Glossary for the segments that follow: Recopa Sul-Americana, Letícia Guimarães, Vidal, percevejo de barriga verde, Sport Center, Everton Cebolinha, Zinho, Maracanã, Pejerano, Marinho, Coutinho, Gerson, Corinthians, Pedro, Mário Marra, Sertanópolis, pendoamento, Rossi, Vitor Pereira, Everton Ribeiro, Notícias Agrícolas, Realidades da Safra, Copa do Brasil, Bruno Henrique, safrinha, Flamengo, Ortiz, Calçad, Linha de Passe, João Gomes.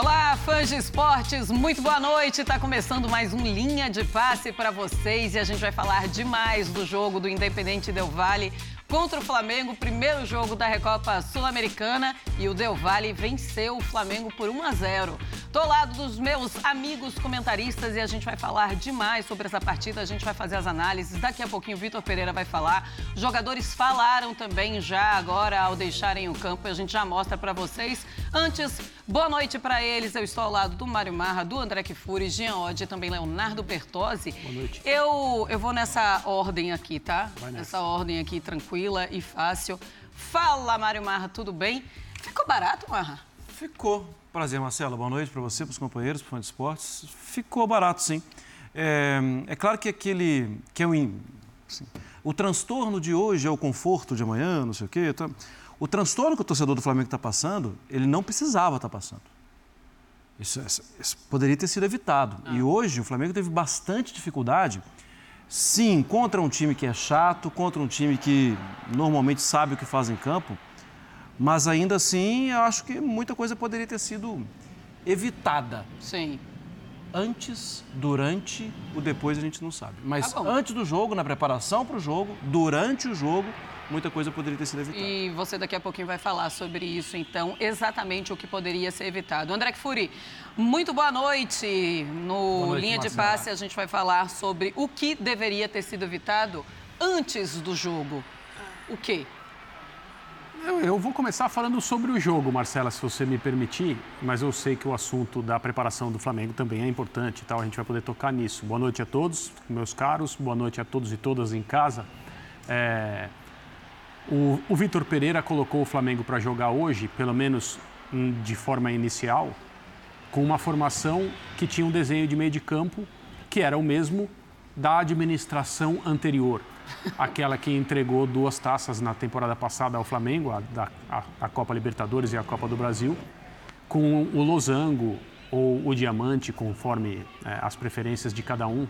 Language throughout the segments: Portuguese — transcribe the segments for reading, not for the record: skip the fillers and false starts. Olá, fãs de esportes, muito boa noite. Está começando mais um Linha de Passe para vocês e a gente vai falar demais do jogo do Independiente del Valle contra o Flamengo, primeiro jogo da Recopa Sul-Americana, e o Del Valle venceu o Flamengo por 1-0. Tô ao lado dos meus amigos comentaristas e a gente vai falar demais sobre essa partida, a gente vai fazer as análises, daqui a pouquinho o Vitor Pereira vai falar. Os jogadores falaram também já agora ao deixarem o campo, a gente já mostra para vocês. Antes, boa noite para eles, eu estou ao lado do Mário Marra, do André Kfouri, Jean Oddi e também Leonardo Bertozzi. Boa noite. Eu vou nessa ordem aqui, tá? Nessa ordem aqui, tranquilo e fácil. Fala, Mário Marra, tudo bem? Ficou barato, Marra? Ficou. Prazer, Marcela. Boa noite para você, para os companheiros, para o fã de esportes. Ficou barato, sim. É claro que o transtorno de hoje é o conforto de amanhã, não sei o quê. Tá? O transtorno que o torcedor do Flamengo está passando, ele não precisava estar passando. Isso poderia ter sido evitado. Ah. E hoje o Flamengo teve bastante dificuldade. Sim, contra um time que é chato, contra um time que normalmente sabe o que faz em campo, mas ainda assim eu acho que muita coisa poderia ter sido evitada. Sim. Antes, durante, o depois a gente não sabe. Mas antes do jogo, na preparação para o jogo, durante o jogo, muita coisa poderia ter sido evitada. E você daqui a pouquinho vai falar sobre isso, então, exatamente o que poderia ser evitado. André Kfouri, muito boa noite. Linha de Passe a gente vai falar sobre o que deveria ter sido evitado antes do jogo. O quê? Eu vou começar falando sobre o jogo, Marcela, se você me permitir, mas eu sei que o assunto da preparação do Flamengo também é importante e tal, a gente vai poder tocar nisso. Boa noite a todos, meus caros, boa noite a todos e todas em casa. O Vitor Pereira colocou o Flamengo para jogar hoje, pelo menos de forma inicial, com uma formação que tinha um desenho de meio de campo que era o mesmo da administração anterior. Aquela que entregou duas taças na temporada passada ao Flamengo, a Copa Libertadores e a Copa do Brasil, com o losango ou o diamante, conforme as preferências de cada um,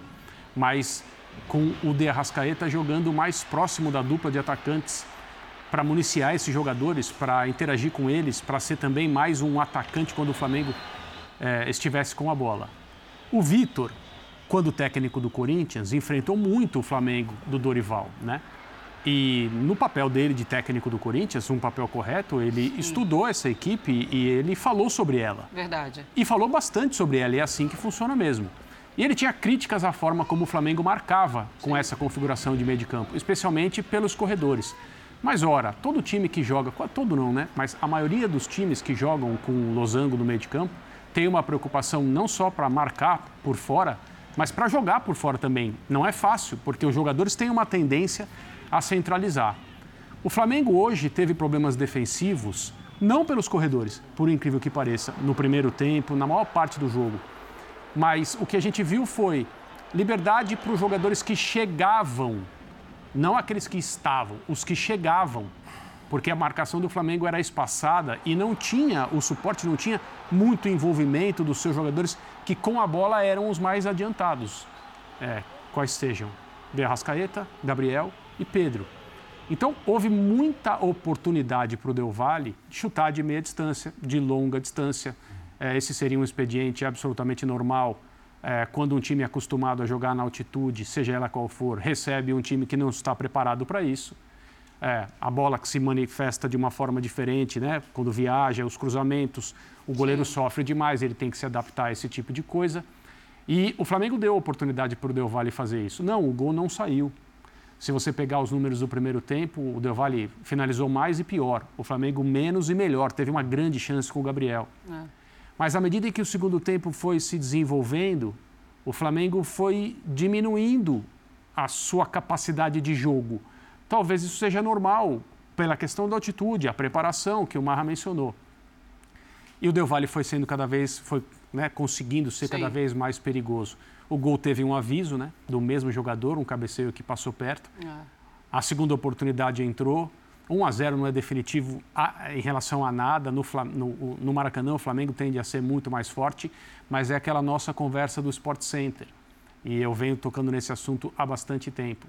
mas com o De Arrascaeta jogando mais próximo da dupla de atacantes para municiar esses jogadores, para interagir com eles, para ser também mais um atacante quando o Flamengo estivesse com a bola. O Vitor, quando o técnico do Corinthians, enfrentou muito o Flamengo do Dorival, né? E no papel dele de técnico do Corinthians, um papel correto, ele estudou essa equipe e ele falou sobre ela. Verdade. E falou bastante sobre ela, e é assim que funciona mesmo. E ele tinha críticas à forma como o Flamengo marcava com essa configuração de meio de campo, especialmente pelos corredores. Mas, ora, todo time que joga, todo não, né? Mas a maioria dos times que jogam com o losango no meio de campo tem uma preocupação não só para marcar por fora, mas para jogar por fora também. Não é fácil, porque os jogadores têm uma tendência a centralizar. O Flamengo hoje teve problemas defensivos, não pelos corredores, por incrível que pareça, no primeiro tempo, na maior parte do jogo. Mas o que a gente viu foi liberdade para os jogadores que chegavam, não aqueles que estavam, os que chegavam, porque a marcação do Flamengo era espaçada e não tinha o suporte, não tinha muito envolvimento dos seus jogadores que com a bola eram os mais adiantados, quais sejam De Arrascaeta, Gabriel e Pedro. Então, houve muita oportunidade para o Del Valle chutar de meia distância, de longa distância. Esse seria um expediente absolutamente normal quando um time acostumado a jogar na altitude, seja ela qual for, recebe um time que não está preparado para isso. A bola que se manifesta de uma forma diferente, né? Quando viaja, os cruzamentos, o goleiro sofre demais, ele tem que se adaptar a esse tipo de coisa. E o Flamengo deu oportunidade para o Del Valle fazer isso. Não, o gol não saiu. Se você pegar os números do primeiro tempo, o Del Valle finalizou mais e pior. O Flamengo menos e melhor. Teve uma grande chance com o Gabriel. Mas à medida que o segundo tempo foi se desenvolvendo, o Flamengo foi diminuindo a sua capacidade de jogo. Talvez isso seja normal pela questão da altitude, a preparação que o Marra mencionou. E o Del Valle foi sendo cada vez, conseguindo ser cada vez mais perigoso. O gol teve um aviso, né, do mesmo jogador, um cabeceio que passou perto. A segunda oportunidade entrou. 1-0 não é definitivo em relação a nada. No Maracanã, o Flamengo tende a ser muito mais forte, mas é aquela nossa conversa do Sport Center. E eu venho tocando nesse assunto há bastante tempo.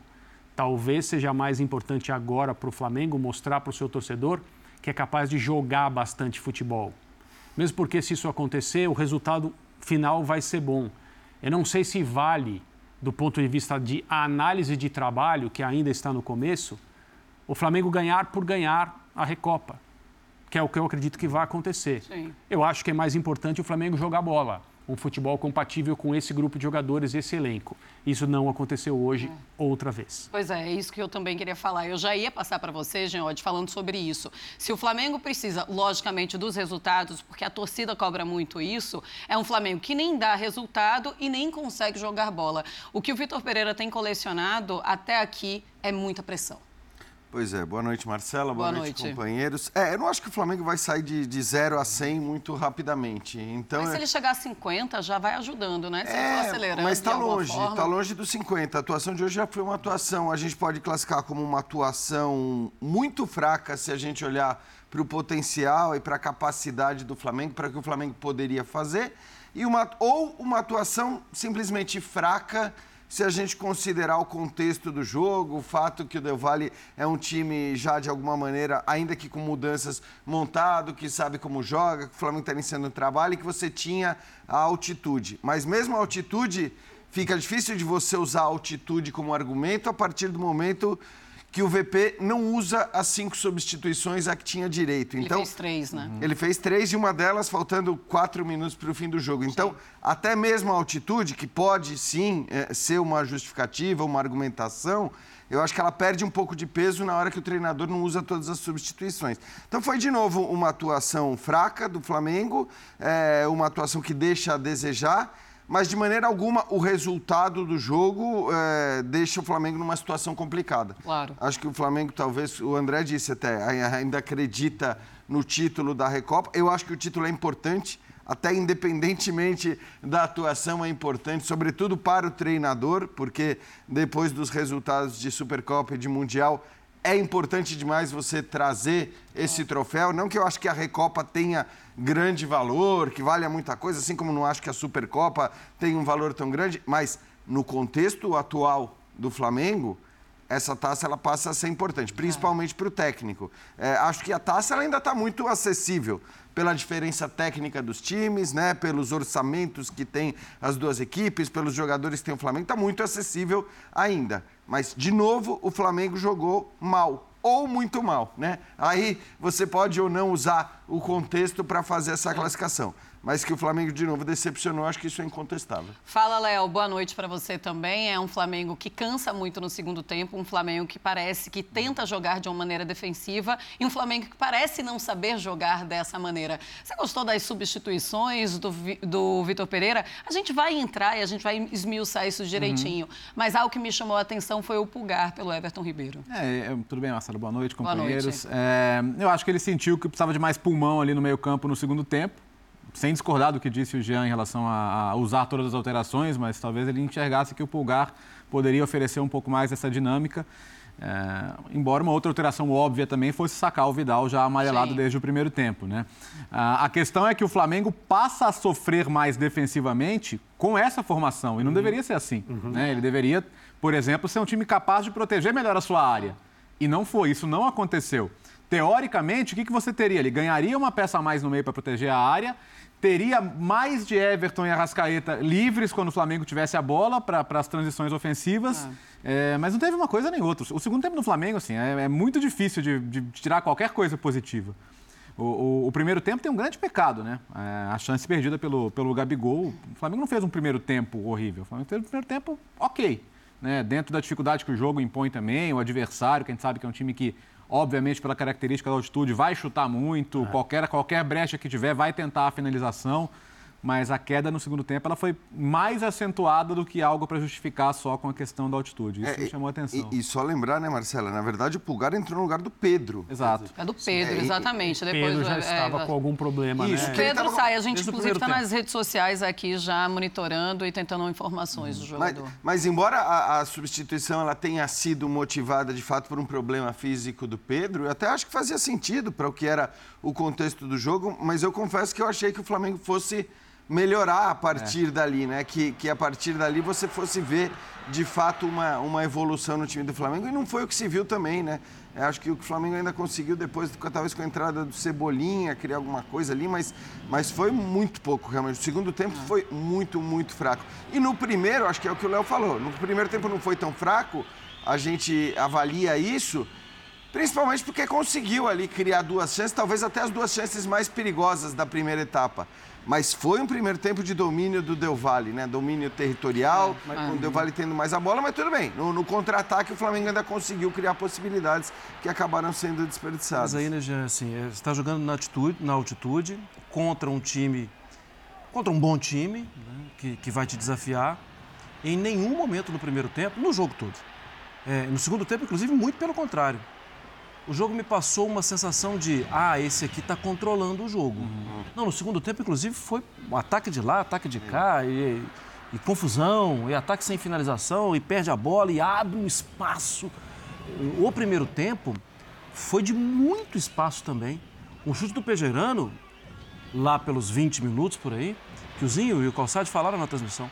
Talvez seja mais importante agora para o Flamengo mostrar para o seu torcedor que é capaz de jogar bastante futebol. mesmo porque se isso acontecer, o resultado final vai ser bom. Eu não sei se vale, do ponto de vista de análise de trabalho, que ainda está no começo, o Flamengo ganhar por ganhar a Recopa, que é o que eu acredito que vai acontecer. Sim. Eu acho que é mais importante o Flamengo jogar bola, um futebol compatível com esse grupo de jogadores e esse elenco. Isso não aconteceu hoje, outra vez. Pois é, é isso que eu também queria falar. Eu já ia passar para você, Jean Oddi, falando sobre isso. Se o Flamengo precisa, logicamente, dos resultados, porque a torcida cobra muito isso, é um Flamengo que nem dá resultado e nem consegue jogar bola. O que o Vitor Pereira tem colecionado até aqui é muita pressão. Pois é, boa noite, Marcela, boa noite, companheiros. Eu não acho que o Flamengo vai sair de 0 a 100 muito rapidamente. Então, mas se ele chegar a 50, já vai ajudando, né? Se ele for acelerando, mas está longe dos 50. A atuação de hoje já foi uma atuação, a gente pode classificar como uma atuação muito fraca se a gente olhar para o potencial e para a capacidade do Flamengo, para o que o Flamengo poderia fazer, ou uma atuação simplesmente fraca, se a gente considerar o contexto do jogo, o fato que o Del Valle é um time já, de alguma maneira, ainda que com mudanças, montado, que sabe como joga, que o Flamengo está iniciando o trabalho e que você tinha a altitude. Mas mesmo a altitude, fica difícil de você usar a altitude como argumento a partir do momento que o VP não usa as 5 substituições a que tinha direito. Então, ele fez 3, né? Ele fez 3 e uma delas faltando 4 minutos para o fim do jogo. Então, até mesmo a altitude, que pode sim ser uma justificativa, uma argumentação, eu acho que ela perde um pouco de peso na hora que o treinador não usa todas as substituições. Então, foi de novo uma atuação fraca do Flamengo, uma atuação que deixa a desejar. Mas, de maneira alguma, o resultado do jogo deixa o Flamengo numa situação complicada. Claro. Acho que o Flamengo, talvez, o André disse até, ainda acredita no título da Recopa. Eu acho que o título é importante, até independentemente da atuação é importante, sobretudo para o treinador, porque depois dos resultados de Supercopa e de Mundial, é importante demais você trazer esse troféu. Não que eu acho que a Recopa tenha grande valor, que valha muita coisa, assim como não acho que a Supercopa tenha um valor tão grande, mas no contexto atual do Flamengo, essa taça ela passa a ser importante, principalmente para o técnico. Acho que a taça ela ainda está muito acessível pela diferença técnica dos times, né? Pelos orçamentos que tem as duas equipes, pelos jogadores que tem o Flamengo, está muito acessível ainda. Mas, de novo, o Flamengo jogou mal, ou muito mal, né? Aí você pode ou não usar o contexto para fazer essa classificação. Mas que o Flamengo, de novo, decepcionou, acho que isso é incontestável. Fala, Léo, boa noite para você também. É um Flamengo que cansa muito no segundo tempo, um Flamengo que parece que tenta jogar de uma maneira defensiva e um Flamengo que parece não saber jogar dessa maneira. Você gostou das substituições do Vitor Pereira? A gente vai entrar e a gente vai esmiuçar isso direitinho. Mas algo que me chamou a atenção foi o Pulgar pelo Everton Ribeiro. Tudo bem, Marcelo? Boa noite, companheiros. Boa noite. Eu acho que ele sentiu que precisava de mais pulmão ali no meio-campo no segundo tempo, sem discordar do que disse o Jean em relação a usar todas as alterações, mas talvez ele enxergasse que o Pulgar poderia oferecer um pouco mais essa dinâmica. Embora uma outra alteração óbvia também fosse sacar o Vidal já amarelado desde o primeiro tempo, né? A questão é que o Flamengo passa a sofrer mais defensivamente com essa formação, e não deveria ser assim, né? Ele deveria, por exemplo, ser um time capaz de proteger melhor a sua área, e não foi, isso não aconteceu. Teoricamente, o que você teria? Ele ganharia uma peça a mais no meio para proteger a área, teria mais de Everton e Arrascaeta livres quando o Flamengo tivesse a bola para as transições ofensivas, mas não teve uma coisa nem outra. O segundo tempo do Flamengo, assim, é muito difícil de tirar qualquer coisa positiva. O primeiro tempo tem um grande pecado, né? A chance perdida pelo Gabigol. O Flamengo não fez um primeiro tempo horrível, o Flamengo fez um primeiro tempo ok, né? Dentro da dificuldade que o jogo impõe também, o adversário, que a gente sabe que é um time que, obviamente, pela característica da altitude, vai chutar muito, qualquer brecha que tiver vai tentar a finalização, mas a queda no segundo tempo ela foi mais acentuada do que algo para justificar só com a questão da altitude. Isso me chamou a atenção. E só lembrar, né, Marcela, na verdade o Pulgar entrou no lugar do Pedro. Exato. É do Pedro, exatamente. Depois Pedro já estava com algum problema, isso, né? Pedro sai, a gente inclusive está nas redes sociais aqui já monitorando e tentando informações do jogador. Mas embora a substituição ela tenha sido motivada de fato por um problema físico do Pedro, eu até acho que fazia sentido para o que era o contexto do jogo, mas eu confesso que eu achei que o Flamengo fosse melhorar a partir dali, né? Que a partir dali você fosse ver, de fato, uma evolução no time do Flamengo. E não foi o que se viu também, né? Eu acho que o Flamengo ainda conseguiu, depois, talvez com a entrada do Cebolinha, criar alguma coisa ali, mas foi muito pouco, realmente. O segundo tempo foi muito, muito fraco. E no primeiro, acho que é o que o Léo falou, no primeiro tempo não foi tão fraco, a gente avalia isso, principalmente porque conseguiu ali criar duas chances, talvez até as duas chances mais perigosas da primeira etapa. Mas foi um primeiro tempo de domínio do Del Valle, né? Domínio territorial, com o Del Valle tendo mais a bola, mas tudo bem. No contra-ataque, o Flamengo ainda conseguiu criar possibilidades que acabaram sendo desperdiçadas. Mas aí, né, Jean, assim, você está jogando na altitude, contra um time, contra um bom time, né, que vai te desafiar. Em nenhum momento no primeiro tempo, no jogo todo. No segundo tempo, inclusive, muito pelo contrário. O jogo me passou uma sensação de, esse aqui está controlando o jogo. Uhum. Não, no segundo tempo, inclusive, foi um ataque de lá, ataque de cá, e confusão, e ataque sem finalização, e perde a bola, e abre um espaço. O primeiro tempo foi de muito espaço também. Um chute do Pejerano, lá pelos 20 minutos, por aí, que o Zinho e o Calçad falaram na transmissão.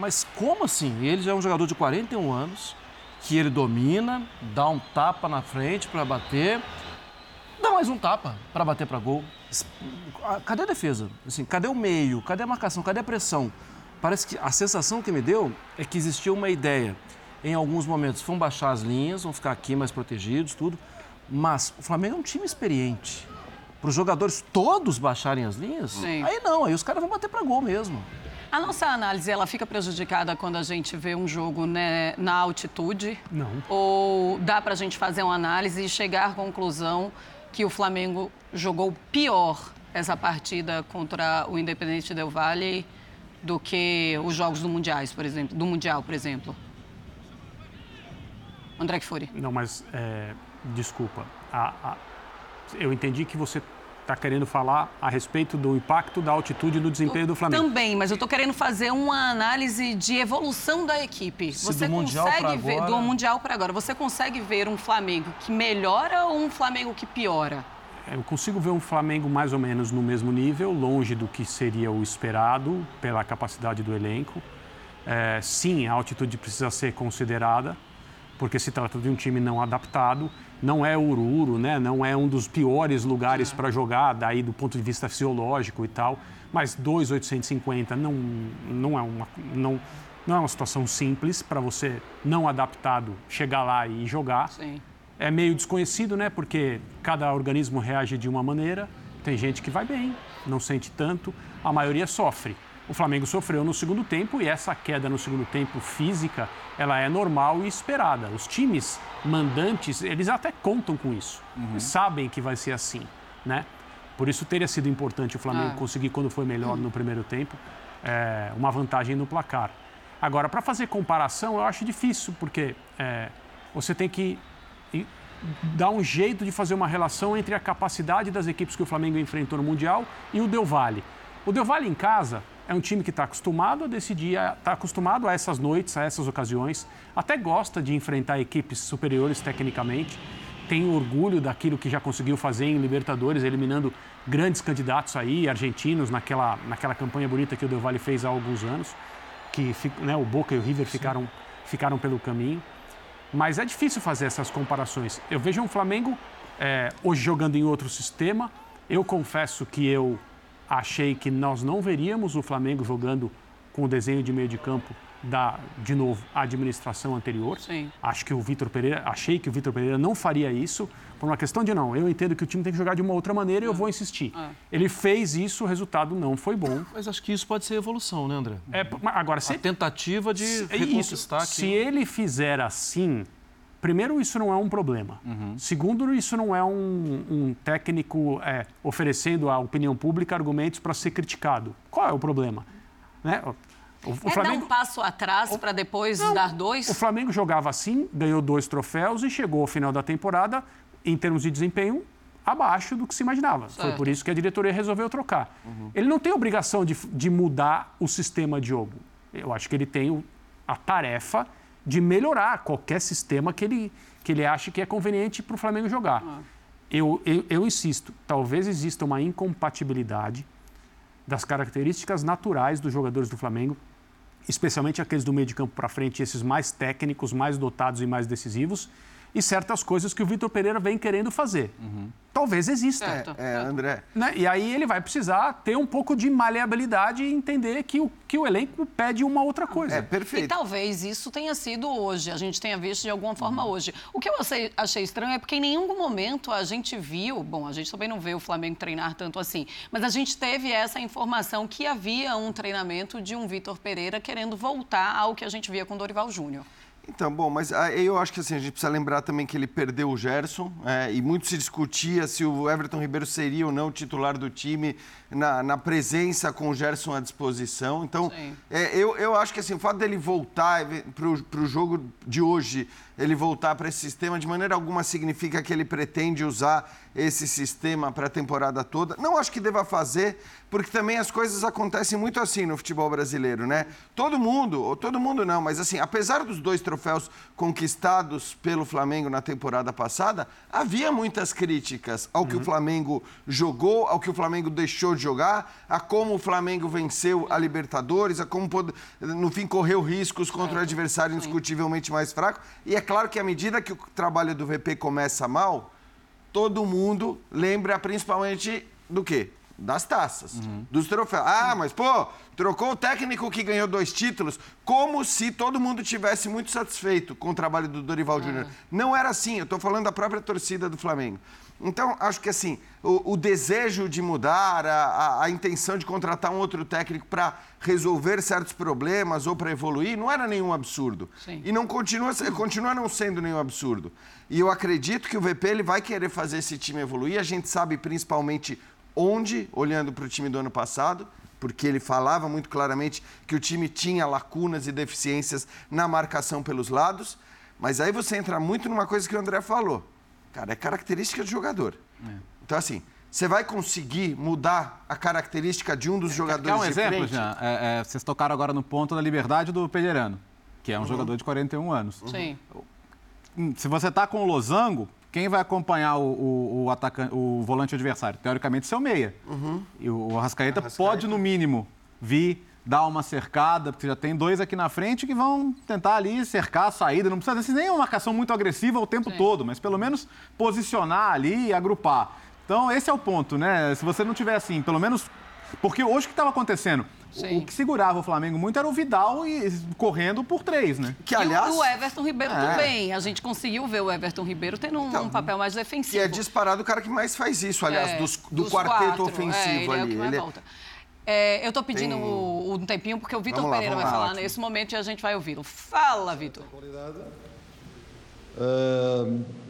Mas como assim? Ele já é um jogador de 41 anos... que ele domina, dá um tapa na frente para bater, dá mais um tapa para bater para gol. Cadê a defesa? Assim, cadê o meio? Cadê a marcação? Cadê a pressão? Parece que a sensação que me deu é que existia uma ideia. Em alguns momentos, vão baixar as linhas, vão ficar aqui mais protegidos, tudo. Mas o Flamengo é um time experiente. Para os jogadores todos baixarem as linhas, sim, aí não, aí os caras vão bater para gol mesmo. A nossa análise, ela fica prejudicada quando a gente vê um jogo, né, na altitude? Não. Ou dá pra gente fazer uma análise e chegar à conclusão que o Flamengo jogou pior essa partida contra o Independiente del Valle do que os jogos do Mundial, por exemplo? André Kfouri. Não, mas, desculpa, eu entendi que você... está querendo falar a respeito do impacto da altitude no desempenho do Flamengo. Também, mas eu estou querendo fazer uma análise de evolução da equipe. Você consegue ver, do Mundial para agora, você consegue ver um Flamengo que melhora ou um Flamengo que piora? Eu consigo ver um Flamengo mais ou menos no mesmo nível, longe do que seria o esperado pela capacidade do elenco. Sim, a altitude precisa ser considerada, porque se trata de um time não adaptado. Não é Oruro, né? Não é um dos piores lugares para jogar, daí do ponto de vista fisiológico e tal. Mas 2.850 não é uma situação simples para você, não adaptado, chegar lá e jogar. Sim. É meio desconhecido, né? Porque cada organismo reage de uma maneira. Tem gente que vai bem, não sente tanto. A maioria sofre. O Flamengo sofreu no segundo tempo e essa queda no segundo tempo física, ela é normal e esperada. Os times mandantes, eles até contam com isso. Uhum. Sabem que vai ser assim, né? Por isso teria sido importante o Flamengo conseguir, quando foi melhor no primeiro tempo, uma vantagem no placar. Agora, para fazer comparação, eu acho difícil, porque você tem que dar um jeito de fazer uma relação entre a capacidade das equipes que o Flamengo enfrentou no Mundial e o Del Valle. O Del Valle em casa... é um time que está acostumado a decidir, está acostumado a essas noites, a essas ocasiões, até gosta de enfrentar equipes superiores tecnicamente, tem orgulho daquilo que já conseguiu fazer em Libertadores, eliminando grandes candidatos aí, argentinos, naquela campanha bonita que o Del Valle fez há alguns anos, que, né, o Boca e o River ficaram pelo caminho. Mas é difícil fazer essas comparações. Eu vejo um Flamengo hoje jogando em outro sistema. Eu confesso que eu... achei que nós não veríamos o Flamengo jogando com o desenho de meio de campo de novo, a administração anterior. Sim. Achei que o Vitor Pereira não faria isso por uma questão de eu entendo que o time tem que jogar de uma outra maneira e eu vou insistir. Ele fez isso, o resultado não foi bom. Mas acho que isso pode ser evolução, né, André? Agora, a tentativa de reconquistar isso. Se ele fizer assim... primeiro, isso não é um problema. Uhum. Segundo, isso não é um técnico oferecendo à opinião pública argumentos para ser criticado. Qual é o problema? Né? O Flamengo... dar um passo atrás para depois dar dois? O Flamengo jogava assim, ganhou 2 troféus e chegou ao final da temporada, em termos de desempenho, abaixo do que se imaginava. Certo. Foi por isso que a diretoria resolveu trocar. Uhum. Ele não tem obrigação de mudar o sistema de jogo. Eu acho que ele tem a tarefa de melhorar qualquer sistema que ele ache que é conveniente para o Flamengo jogar. Eu insisto, talvez exista uma incompatibilidade das características naturais dos jogadores do Flamengo, especialmente aqueles do meio de campo para frente, esses mais técnicos, mais dotados e mais decisivos, e certas coisas que o Vitor Pereira vem querendo fazer. Uhum. Talvez exista. André. Né? E aí ele vai precisar ter um pouco de maleabilidade e entender que o elenco pede uma outra coisa. É, perfeito. E talvez isso tenha sido hoje, a gente tenha visto de alguma forma hoje. O que eu achei estranho é porque em nenhum momento a gente viu, bom, a gente também não vê o Flamengo treinar tanto assim, mas a gente teve essa informação que havia um treinamento de um Vitor Pereira querendo voltar ao que a gente via com o Dorival Júnior. Então, bom, mas eu acho que assim, a gente precisa lembrar também que ele perdeu o Gerson, e muito se discutia se o Everton Ribeiro seria ou não o titular do time na presença com o Gerson à disposição. Então, eu acho que assim, o fato dele voltar para o jogo de hoje, ele voltar para esse sistema, de maneira alguma significa que ele pretende usar esse sistema para a temporada toda. Não acho que deva fazer, porque também as coisas acontecem muito assim no futebol brasileiro, né? Todo mundo não, mas assim, apesar dos dois troféus conquistados pelo Flamengo na temporada passada, havia muitas críticas ao que o Flamengo jogou, ao que o Flamengo deixou de jogar, a como o Flamengo venceu a Libertadores, a como, no fim, correu riscos contra o adversário indiscutivelmente mais fraco. E é claro que à medida que o trabalho do VP começa mal, todo mundo lembra principalmente do quê? Das taças, dos troféus. Ah, mas pô, trocou o técnico que ganhou 2 títulos, como se todo mundo tivesse muito satisfeito com o trabalho do Dorival Júnior. Não era assim, eu estou falando da própria torcida do Flamengo. Então, acho que assim, o desejo de mudar, a intenção de contratar um outro técnico para resolver certos problemas ou para evoluir, não era nenhum absurdo. Sim. E não continua não sendo nenhum absurdo. E eu acredito que o VP ele vai querer fazer esse time evoluir, a gente sabe principalmente onde, olhando para o time do ano passado, porque ele falava muito claramente que o time tinha lacunas e deficiências na marcação pelos lados, mas aí você entra muito numa coisa que o André falou. Cara, é característica de jogador. É. Então, assim, você vai conseguir mudar a característica de um dos jogadores de frente? Quer um exemplo, Jean? Vocês tocaram agora no ponto da liberdade do Pejerano, que é um jogador de 41 anos. Sim. Se você está com o losango, quem vai acompanhar o volante adversário? Teoricamente, seu meia. E o Arrascaeta pode, no mínimo, vir dar uma cercada, porque já tem 2 aqui na frente que vão tentar ali cercar a saída. Não precisa ser nem uma marcação muito agressiva o tempo todo, mas pelo menos posicionar ali e agrupar. Então, esse é o ponto, né? Se você não tiver assim, pelo menos... Porque hoje o que estava acontecendo? O que segurava o Flamengo muito era o Vidal correndo por 3, né? Que, aliás, e o Everton Ribeiro também. A gente conseguiu ver o Everton Ribeiro tendo um papel mais defensivo. Que é disparado o cara que mais faz isso, aliás, dos quarteto 4, ofensivo ali. Eu estou pedindo um tempinho, porque o Vitor Pereira vai falar nesse momento e a gente vai ouvi-lo. Fala, Vitor.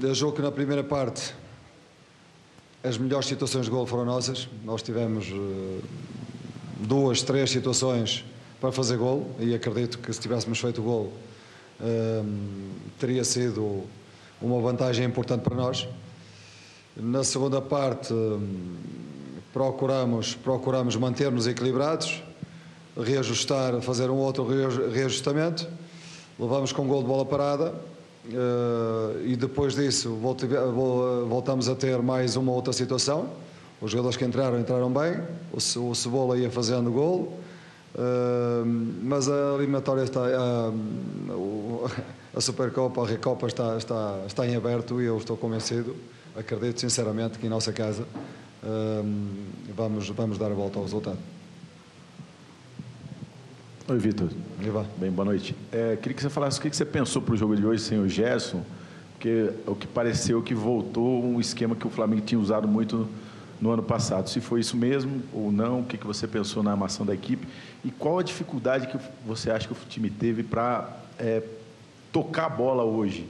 Eu julgo que na primeira parte as melhores situações de gol foram nossas. Nós tivemos 2, 3 situações para fazer gol e acredito que se tivéssemos feito o gol teria sido uma vantagem importante para nós. Na segunda parte procuramos manter-nos equilibrados, reajustar, fazer um outro reajustamento, levamos com um gol de bola parada e depois disso voltamos a ter mais uma outra situação. Os jogadores que entraram bem, o Cebola ia fazendo gol, mas a eliminatória está... A Supercopa, a Recopa está em aberto e eu estou convencido, acredito sinceramente que em nossa casa vamos dar a volta ao resultado. Oi, Vitor. Bem, boa noite. Queria que você falasse o que você pensou para o jogo de hoje sem o Gerson, porque o que pareceu que voltou um esquema que o Flamengo tinha usado muito no ano passado. Se foi isso mesmo ou não, o que você pensou na armação da equipe e qual a dificuldade que você acha que o time teve para tocar a bola hoje?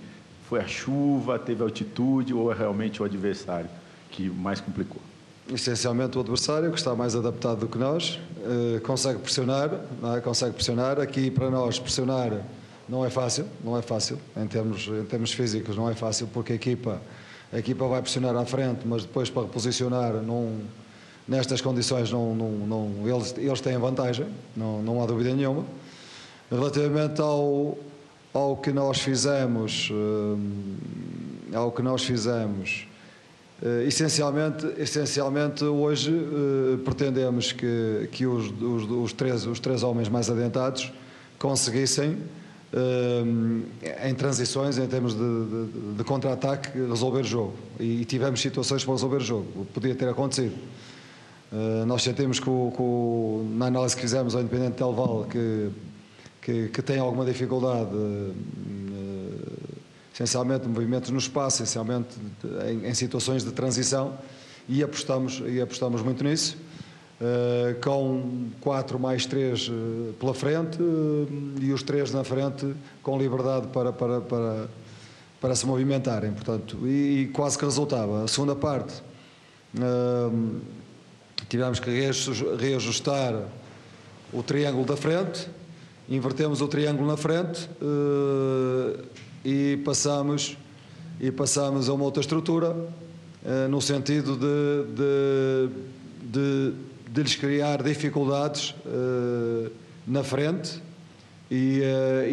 Foi a chuva, teve altitude ou é realmente o adversário que mais complicou? Essencialmente o adversário, que está mais adaptado do que nós, consegue pressionar, não é? Consegue pressionar. Aqui para nós pressionar não é fácil, em termos físicos não é fácil, porque a equipa vai pressionar à frente, mas depois para reposicionar nestas condições eles têm vantagem, não há dúvida nenhuma. Relativamente ao que nós fizemos, Essencialmente hoje pretendemos que os três homens mais adentrados conseguissem, em transições, em termos de contra-ataque, resolver o jogo. E tivemos situações para resolver o jogo, podia ter acontecido. Nós sentimos que na análise que fizemos ao Independiente del Valle que tem alguma dificuldade, essencialmente movimentos no espaço, essencialmente em situações de transição, e apostamos muito nisso, com 4 mais 3 pela frente e os 3 na frente com liberdade para se movimentarem, portanto, e quase que resultava. A segunda parte tivemos que reajustar o triângulo da frente, invertemos o triângulo na frente e passamos a uma outra estrutura, no sentido de lhes criar dificuldades na frente e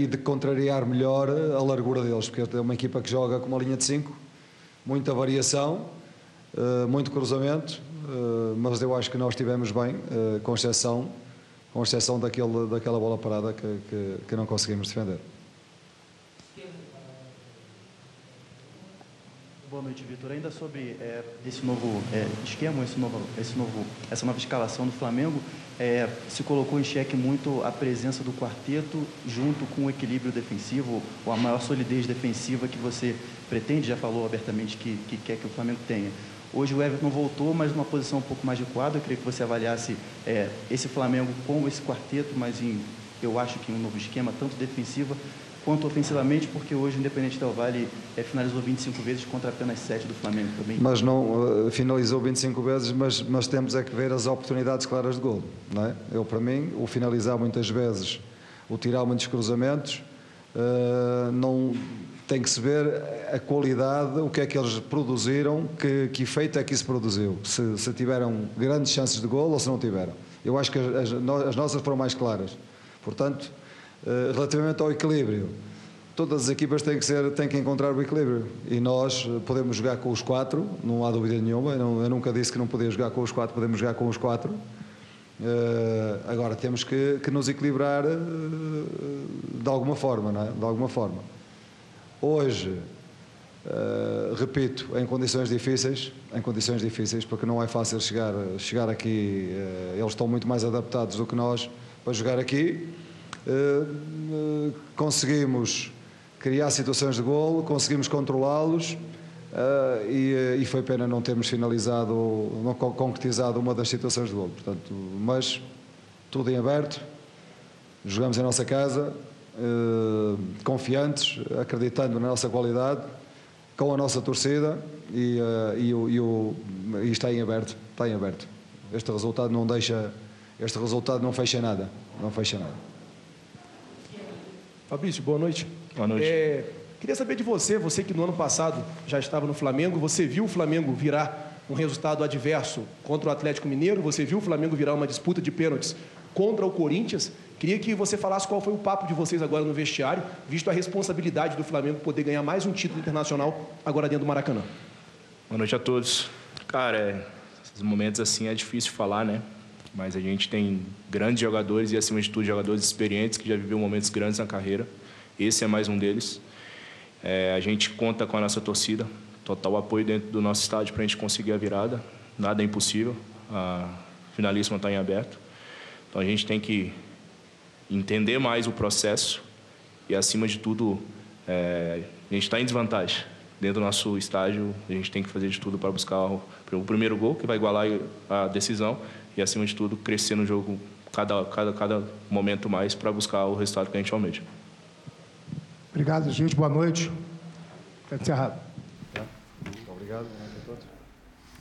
de contrariar melhor a largura deles, porque é uma equipa que joga com uma linha de 5, muita variação, muito cruzamento, mas eu acho que nós estivemos bem, com exceção daquela bola parada que não conseguimos defender. Boa noite, Vitor. Ainda sobre esse novo esquema, essa nova escalação do Flamengo, se colocou em xeque muito a presença do quarteto junto com o equilíbrio defensivo, ou a maior solidez defensiva que você pretende, já falou abertamente que quer que o Flamengo tenha. Hoje o Everton voltou, mas numa posição um pouco mais de quadro. Eu queria que você avaliasse esse Flamengo com esse quarteto, mas eu acho que um novo esquema, tanto defensiva quanto ofensivamente, porque hoje o Independiente del Valle finalizou 25 vezes contra apenas 7 do Flamengo também. Mas não finalizou 25 vezes, mas temos é que ver as oportunidades claras de golo, não é? Para mim, o finalizar muitas vezes, o tirar muitos cruzamentos, não tem que se ver a qualidade, o que é que eles produziram, que efeito é que isso produziu, se tiveram grandes chances de golo ou se não tiveram. Eu acho que as nossas foram mais claras. Portanto, relativamente ao equilíbrio, todas as equipas têm que encontrar o equilíbrio, e nós podemos jogar com os 4, não há dúvida nenhuma. Eu nunca disse que não podia jogar com os 4, podemos jogar com os 4. Agora temos que nos equilibrar de alguma forma, não é? De alguma forma. Hoje, repito, em condições difíceis, porque não é fácil chegar aqui. Eles estão muito mais adaptados do que nós para jogar aqui. Conseguimos criar situações de golo, conseguimos controlá-los, e foi pena não termos concretizado uma das situações de golo. Portanto, mas tudo em aberto, jogamos em nossa casa, confiantes, acreditando na nossa qualidade, com a nossa torcida, e está em aberto. Este resultado não fecha nada. Fabrício, boa noite. Boa noite. Queria saber de você que no ano passado já estava no Flamengo, você viu o Flamengo virar um resultado adverso contra o Atlético Mineiro, você viu o Flamengo virar uma disputa de pênaltis contra o Corinthians. Queria que você falasse qual foi o papo de vocês agora no vestiário, visto a responsabilidade do Flamengo poder ganhar mais um título internacional agora dentro do Maracanã. Boa noite a todos. Cara, esses momentos assim é difícil falar, né? Mas a gente tem grandes jogadores e, acima de tudo, jogadores experientes que já viveram momentos grandes na carreira. Esse é mais um deles. A gente conta com a nossa torcida, total apoio dentro do nosso estádio para a gente conseguir a virada. Nada é impossível, a finalíssima está em aberto. Então a gente tem que entender mais o processo e, acima de tudo, a gente está em desvantagem. Dentro do nosso estádio, a gente tem que fazer de tudo para buscar o primeiro gol, que vai igualar a decisão. E, acima de tudo, crescer no jogo cada momento mais para buscar o resultado que a gente almeja. Obrigado, gente. Boa noite. Está encerrado. Muito obrigado.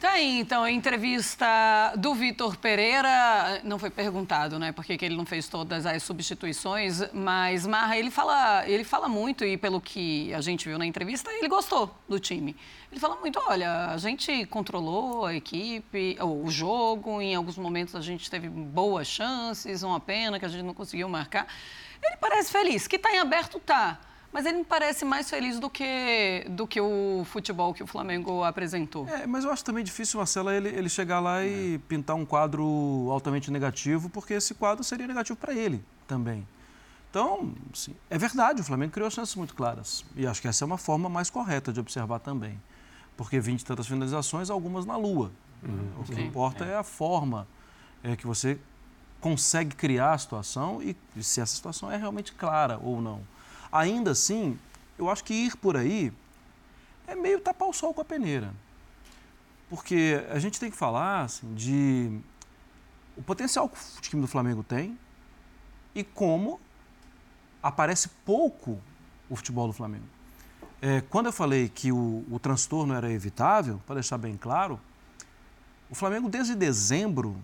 Tá aí, então, a entrevista do Vitor Pereira. Não foi perguntado, né, porque que ele não fez todas as substituições, mas Marra, ele fala muito, e pelo que a gente viu na entrevista, ele gostou do time. Ele fala muito, olha, a gente controlou a equipe, o jogo, em alguns momentos a gente teve boas chances, uma pena que a gente não conseguiu marcar. Ele parece feliz, que está em aberto, tá. Mas ele me parece mais feliz do que o futebol que o Flamengo apresentou. É, mas eu acho também difícil, Marcela, ele chegar lá e pintar um quadro altamente negativo, porque esse quadro seria negativo para ele também. Então, sim, é verdade, o Flamengo criou chances muito claras. E acho que essa é uma forma mais correta de observar também. Porque 20 e tantas finalizações, algumas na lua. O que importa é a forma que você consegue criar a situação e se essa situação é realmente clara ou não. Ainda assim, eu acho que ir por aí é meio tapar o sol com a peneira. Porque a gente tem que falar assim, de o potencial que o time do Flamengo tem e como aparece pouco o futebol do Flamengo. Quando eu falei que o transtorno era evitável, para deixar bem claro, o Flamengo desde dezembro,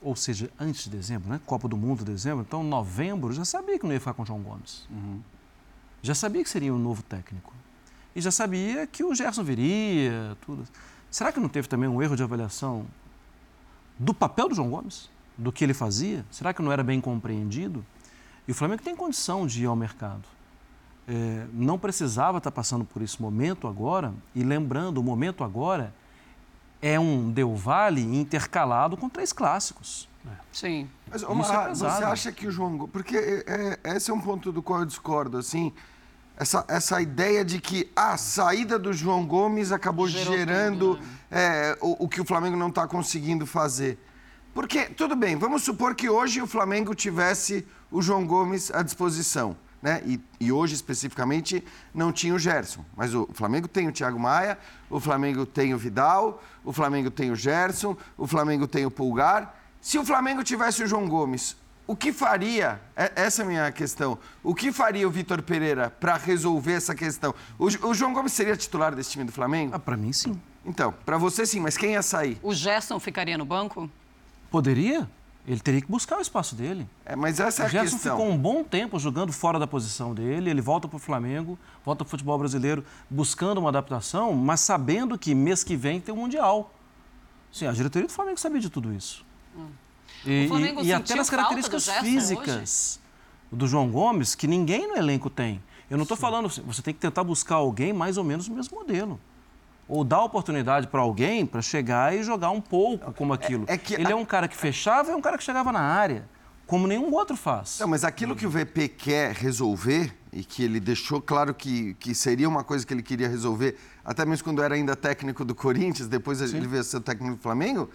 ou seja, antes de dezembro, né? Copa do Mundo, dezembro, então novembro, já sabia que não ia ficar com o João Gomes. Já sabia que seria um novo técnico. E já sabia que o Gerson viria, tudo. Será que não teve também um erro de avaliação do papel do João Gomes? Do que ele fazia? Será que não era bem compreendido? E o Flamengo tem condição de ir ao mercado. Não precisava estar passando por esse momento agora. E lembrando, o momento agora é um Del Valle intercalado com 3 clássicos. Sim. Mas, você acha que o João Gomes... Porque esse é um ponto do qual eu discordo, assim... Essa ideia de que a saída do João Gomes acabou gerando tudo, né? o que o Flamengo não está conseguindo fazer. Porque, tudo bem, vamos supor que hoje o Flamengo tivesse o João Gomes à disposição, né? E hoje, especificamente, não tinha o Gerson. Mas o Flamengo tem o Thiago Maia, o Flamengo tem o Vidal, o Flamengo tem o Gerson, o Flamengo tem o Pulgar. Se o Flamengo tivesse o João Gomes, o que faria? Essa é a minha questão. O que faria o Vitor Pereira para resolver essa questão? O João Gomes seria titular desse time do Flamengo? Para mim, sim. Então, para você, sim. Mas quem ia sair? O Gerson ficaria no banco? Poderia. Ele teria que buscar o espaço dele. Mas essa é a questão. O Gerson ficou um bom tempo jogando fora da posição dele. Ele volta para o Flamengo, volta para o futebol brasileiro, buscando uma adaptação, mas sabendo que mês que vem tem o Mundial. Sim, a diretoria do Flamengo sabia de tudo isso. E até nas características físicas do João Gomes, que ninguém no elenco tem. Eu não estou falando, você tem que tentar buscar alguém mais ou menos no mesmo modelo. Ou dar oportunidade para alguém para chegar e jogar um pouco como aquilo. Ele é um cara que fechava e é um cara que chegava na área, como nenhum outro faz. Não, mas aquilo que o VP quer resolver, e que ele deixou claro que seria uma coisa que ele queria resolver, até mesmo quando era ainda técnico do Corinthians, depois ele veio ser técnico do Flamengo...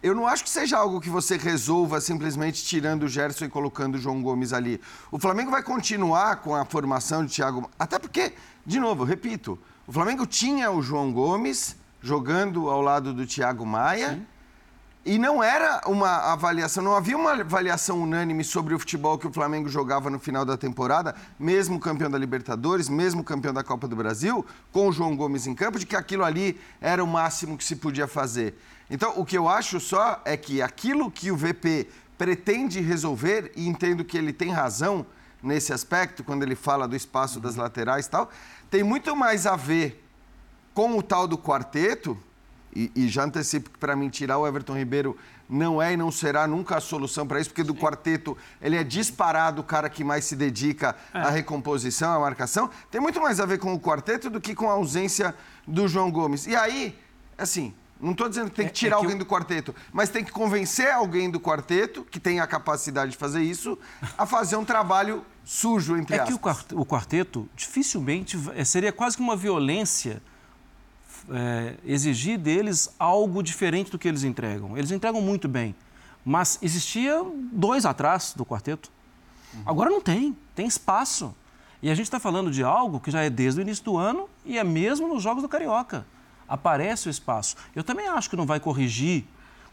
Eu não acho que seja algo que você resolva simplesmente tirando o Gerson e colocando o João Gomes ali. O Flamengo vai continuar com a formação de Thiago... Até porque, de novo, eu repito, o Flamengo tinha o João Gomes jogando ao lado do Thiago Maia. Sim. E não era uma avaliação, não havia uma avaliação unânime sobre o futebol que o Flamengo jogava no final da temporada, mesmo campeão da Libertadores, mesmo campeão da Copa do Brasil, com o João Gomes em campo, de que aquilo ali era o máximo que se podia fazer. Então, o que eu acho só é que aquilo que o VP pretende resolver, e entendo que ele tem razão nesse aspecto, quando ele fala do espaço das laterais e tal, tem muito mais a ver com o tal do quarteto, e já antecipo que, para mim, tirar o Everton Ribeiro não é e não será nunca a solução para isso, porque do quarteto ele é disparado o cara que mais se dedica à recomposição, à marcação. Tem muito mais a ver com o quarteto do que com a ausência do João Gomes. E aí, assim... Não estou dizendo que tem que tirar alguém do quarteto, mas tem que convencer alguém do quarteto, que tem a capacidade de fazer isso, a fazer um trabalho sujo, entre aspas. Que o quarteto dificilmente... Seria quase que uma violência exigir deles algo diferente do que eles entregam. Eles entregam muito bem, mas existia 2 atrás do quarteto. Agora não tem, tem espaço. E a gente está falando de algo que já é desde o início do ano e é mesmo nos Jogos do Carioca. Aparece o espaço. Eu também acho que não vai corrigir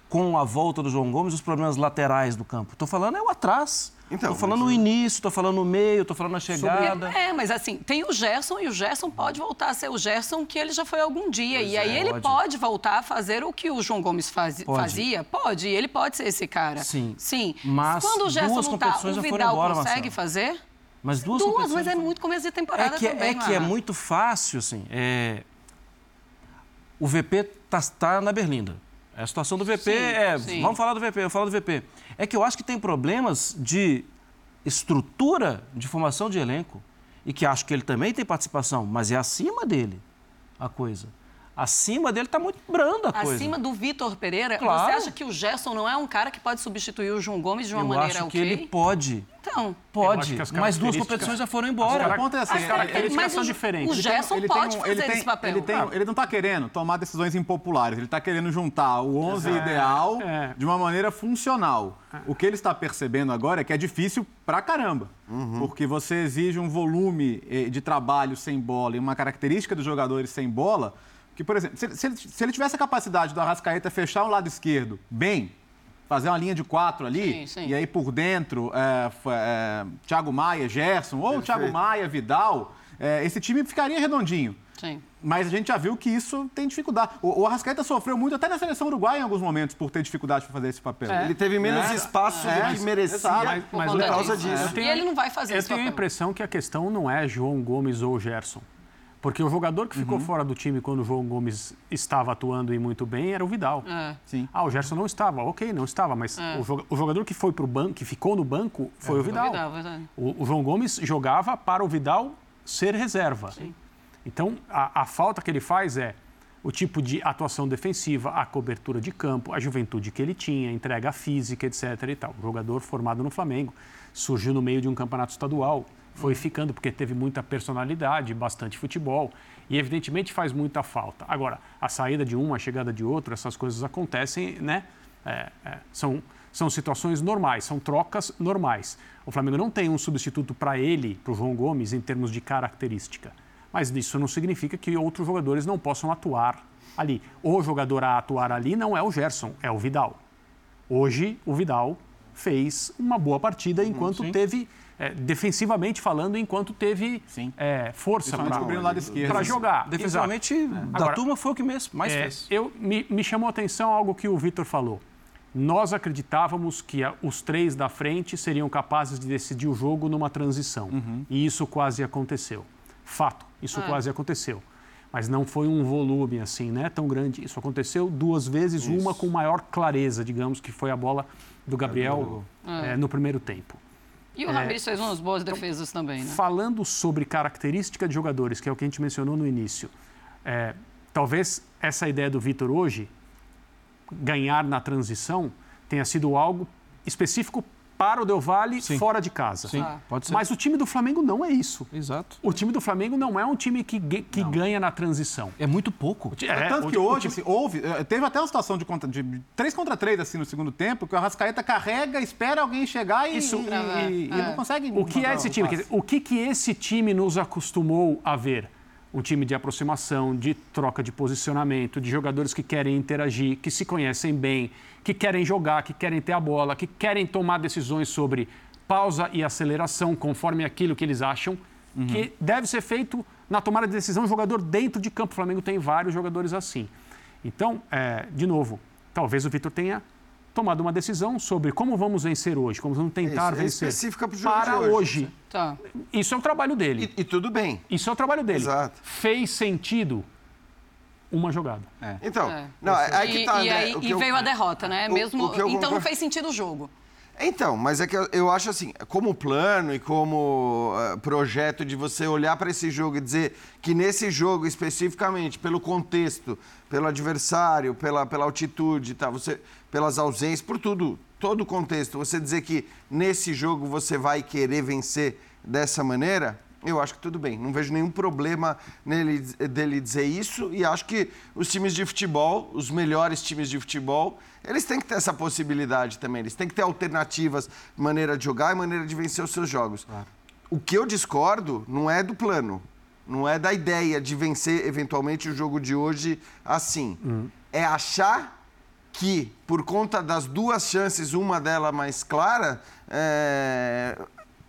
com a volta do João Gomes os problemas laterais do campo. Estou falando o atrás. Estou falando o início, estou falando o meio, estou falando a chegada. Mas assim, tem o Gerson e o Gerson pode voltar a ser o Gerson que ele já foi algum dia. Pois e aí ele pode voltar a fazer o que o João Gomes fazia? Pode. Ele pode ser esse cara. Sim. Mas quando o Gerson não está, o Vidal embora, consegue Marcelo. Fazer? Mas duas mas é muito começo de temporada também. Que é muito fácil, assim... O VP está na berlinda. A situação do VP sim. Vamos falar do VP, eu falo do VP. É que eu acho que tem problemas de estrutura de formação de elenco e que acho que ele também tem participação, mas é acima dele a coisa. Acima dele está muito branda a coisa. Acima do Vitor Pereira? Claro. Você acha que o Gerson não é um cara que pode substituir o João Gomes de uma maneira ok? Eu acho que ele pode. Então. Pode, mas duas competições já foram embora. A conta é assim, características são diferentes. O Gerson pode fazer esse papel. Ele não está querendo tomar decisões impopulares, ele está querendo juntar o 11 ideal de uma maneira funcional. O que ele está percebendo agora é que é difícil pra caramba, porque você exige um volume de trabalho sem bola e uma característica dos jogadores sem bola. Que, por exemplo, se ele tivesse a capacidade do Arrascaeta fechar o lado esquerdo bem, fazer uma linha de 4 ali, sim. E aí por dentro, Thiago Maia, Gerson, ou perfeito. Thiago Maia, Vidal, esse time ficaria redondinho. Sim. Mas a gente já viu que isso tem dificuldade. O Arrascaeta sofreu muito, até na seleção uruguaia, em alguns momentos, por ter dificuldade para fazer esse papel. Ele teve menos espaço do que merecia, mas por causa disso. E ele não vai fazer esse papel. Eu tenho a impressão que a questão não é João Gomes ou Gerson. Porque o jogador que ficou fora do time quando o João Gomes estava atuando e muito bem era o Vidal. Sim. Ah, o Gerson não estava. Ok, não estava, mas o jogador que foi pro banco, que ficou no banco foi o Vidal. O João Gomes jogava para o Vidal ser reserva. Sim. Então, a falta que ele faz é o tipo de atuação defensiva, a cobertura de campo, a juventude que ele tinha, entrega física, etc. e tal. O jogador formado no Flamengo surgiu no meio de um campeonato estadual. Foi ficando porque teve muita personalidade, bastante futebol e, evidentemente, faz muita falta. Agora, a saída de um, a chegada de outro, essas coisas acontecem, né? São situações normais, são trocas normais. O Flamengo não tem um substituto para ele, para o João Gomes, em termos de característica. Mas isso não significa que outros jogadores não possam atuar ali. O jogador a atuar ali não é o Gerson, é o Vidal. Hoje, o Vidal fez uma boa partida enquanto teve... defensivamente falando, enquanto teve força para jogar. Defensivamente, da turma foi o que mais fez. Me chamou a atenção algo que o Vitor falou. Nós acreditávamos que os três da frente seriam capazes de decidir o jogo numa transição. E isso quase aconteceu. Fato, isso quase aconteceu. Mas não foi um volume assim, né, tão grande. Isso aconteceu duas vezes, uma com maior clareza, digamos, que foi a bola do Gabriel no primeiro tempo. E o Ramir fez umas boas defesas também, né? Falando sobre característica de jogadores, que é o que a gente mencionou no início, talvez essa ideia do Vitor hoje, ganhar na transição, tenha sido algo específico para o Del Valle, fora de casa. Sim, pode ser. Mas o time do Flamengo não é isso. Exato. O time do Flamengo não é um time que ganha na transição. É muito pouco. Tanto que hoje teve até uma situação de 3-3 assim, no segundo tempo, que o Arrascaeta carrega, espera alguém chegar e não consegue... O que é esse time? Quer dizer, o que esse time nos acostumou a ver? Um time de aproximação, de troca de posicionamento, de jogadores que querem interagir, que se conhecem bem, que querem jogar, que querem ter a bola, que querem tomar decisões sobre pausa e aceleração, conforme aquilo que eles acham, que deve ser feito na tomada de decisão, jogador dentro de campo. O Flamengo tem vários jogadores assim. Então, de novo, talvez o Vitor tenha tomado uma decisão sobre como vamos vencer hoje, como vamos tentar vencer. Específica para o jogo para hoje. Tá. Isso é o trabalho dele. E tudo bem. Isso é o trabalho dele. Exato. Fez sentido uma jogada. Então, não, aí que tá, né? E veio a derrota, né? Então não fez sentido o jogo. Então, mas é que eu acho assim, como plano e como projeto de você olhar para esse jogo e dizer que nesse jogo, especificamente, pelo contexto, pelo adversário, pela altitude, tá, você, pelas ausências, por tudo, todo o contexto, você dizer que nesse jogo você vai querer vencer dessa maneira... Eu acho que tudo bem, não vejo nenhum problema dele dizer isso e acho que os times de futebol, os melhores times de futebol, eles têm que ter essa possibilidade também, eles têm que ter alternativas, maneira de jogar e maneira de vencer os seus jogos. Claro. O que eu discordo não é do plano, não é da ideia de vencer eventualmente o jogo de hoje assim, é achar... que, por conta das duas chances, uma dela mais clara,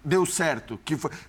deu certo.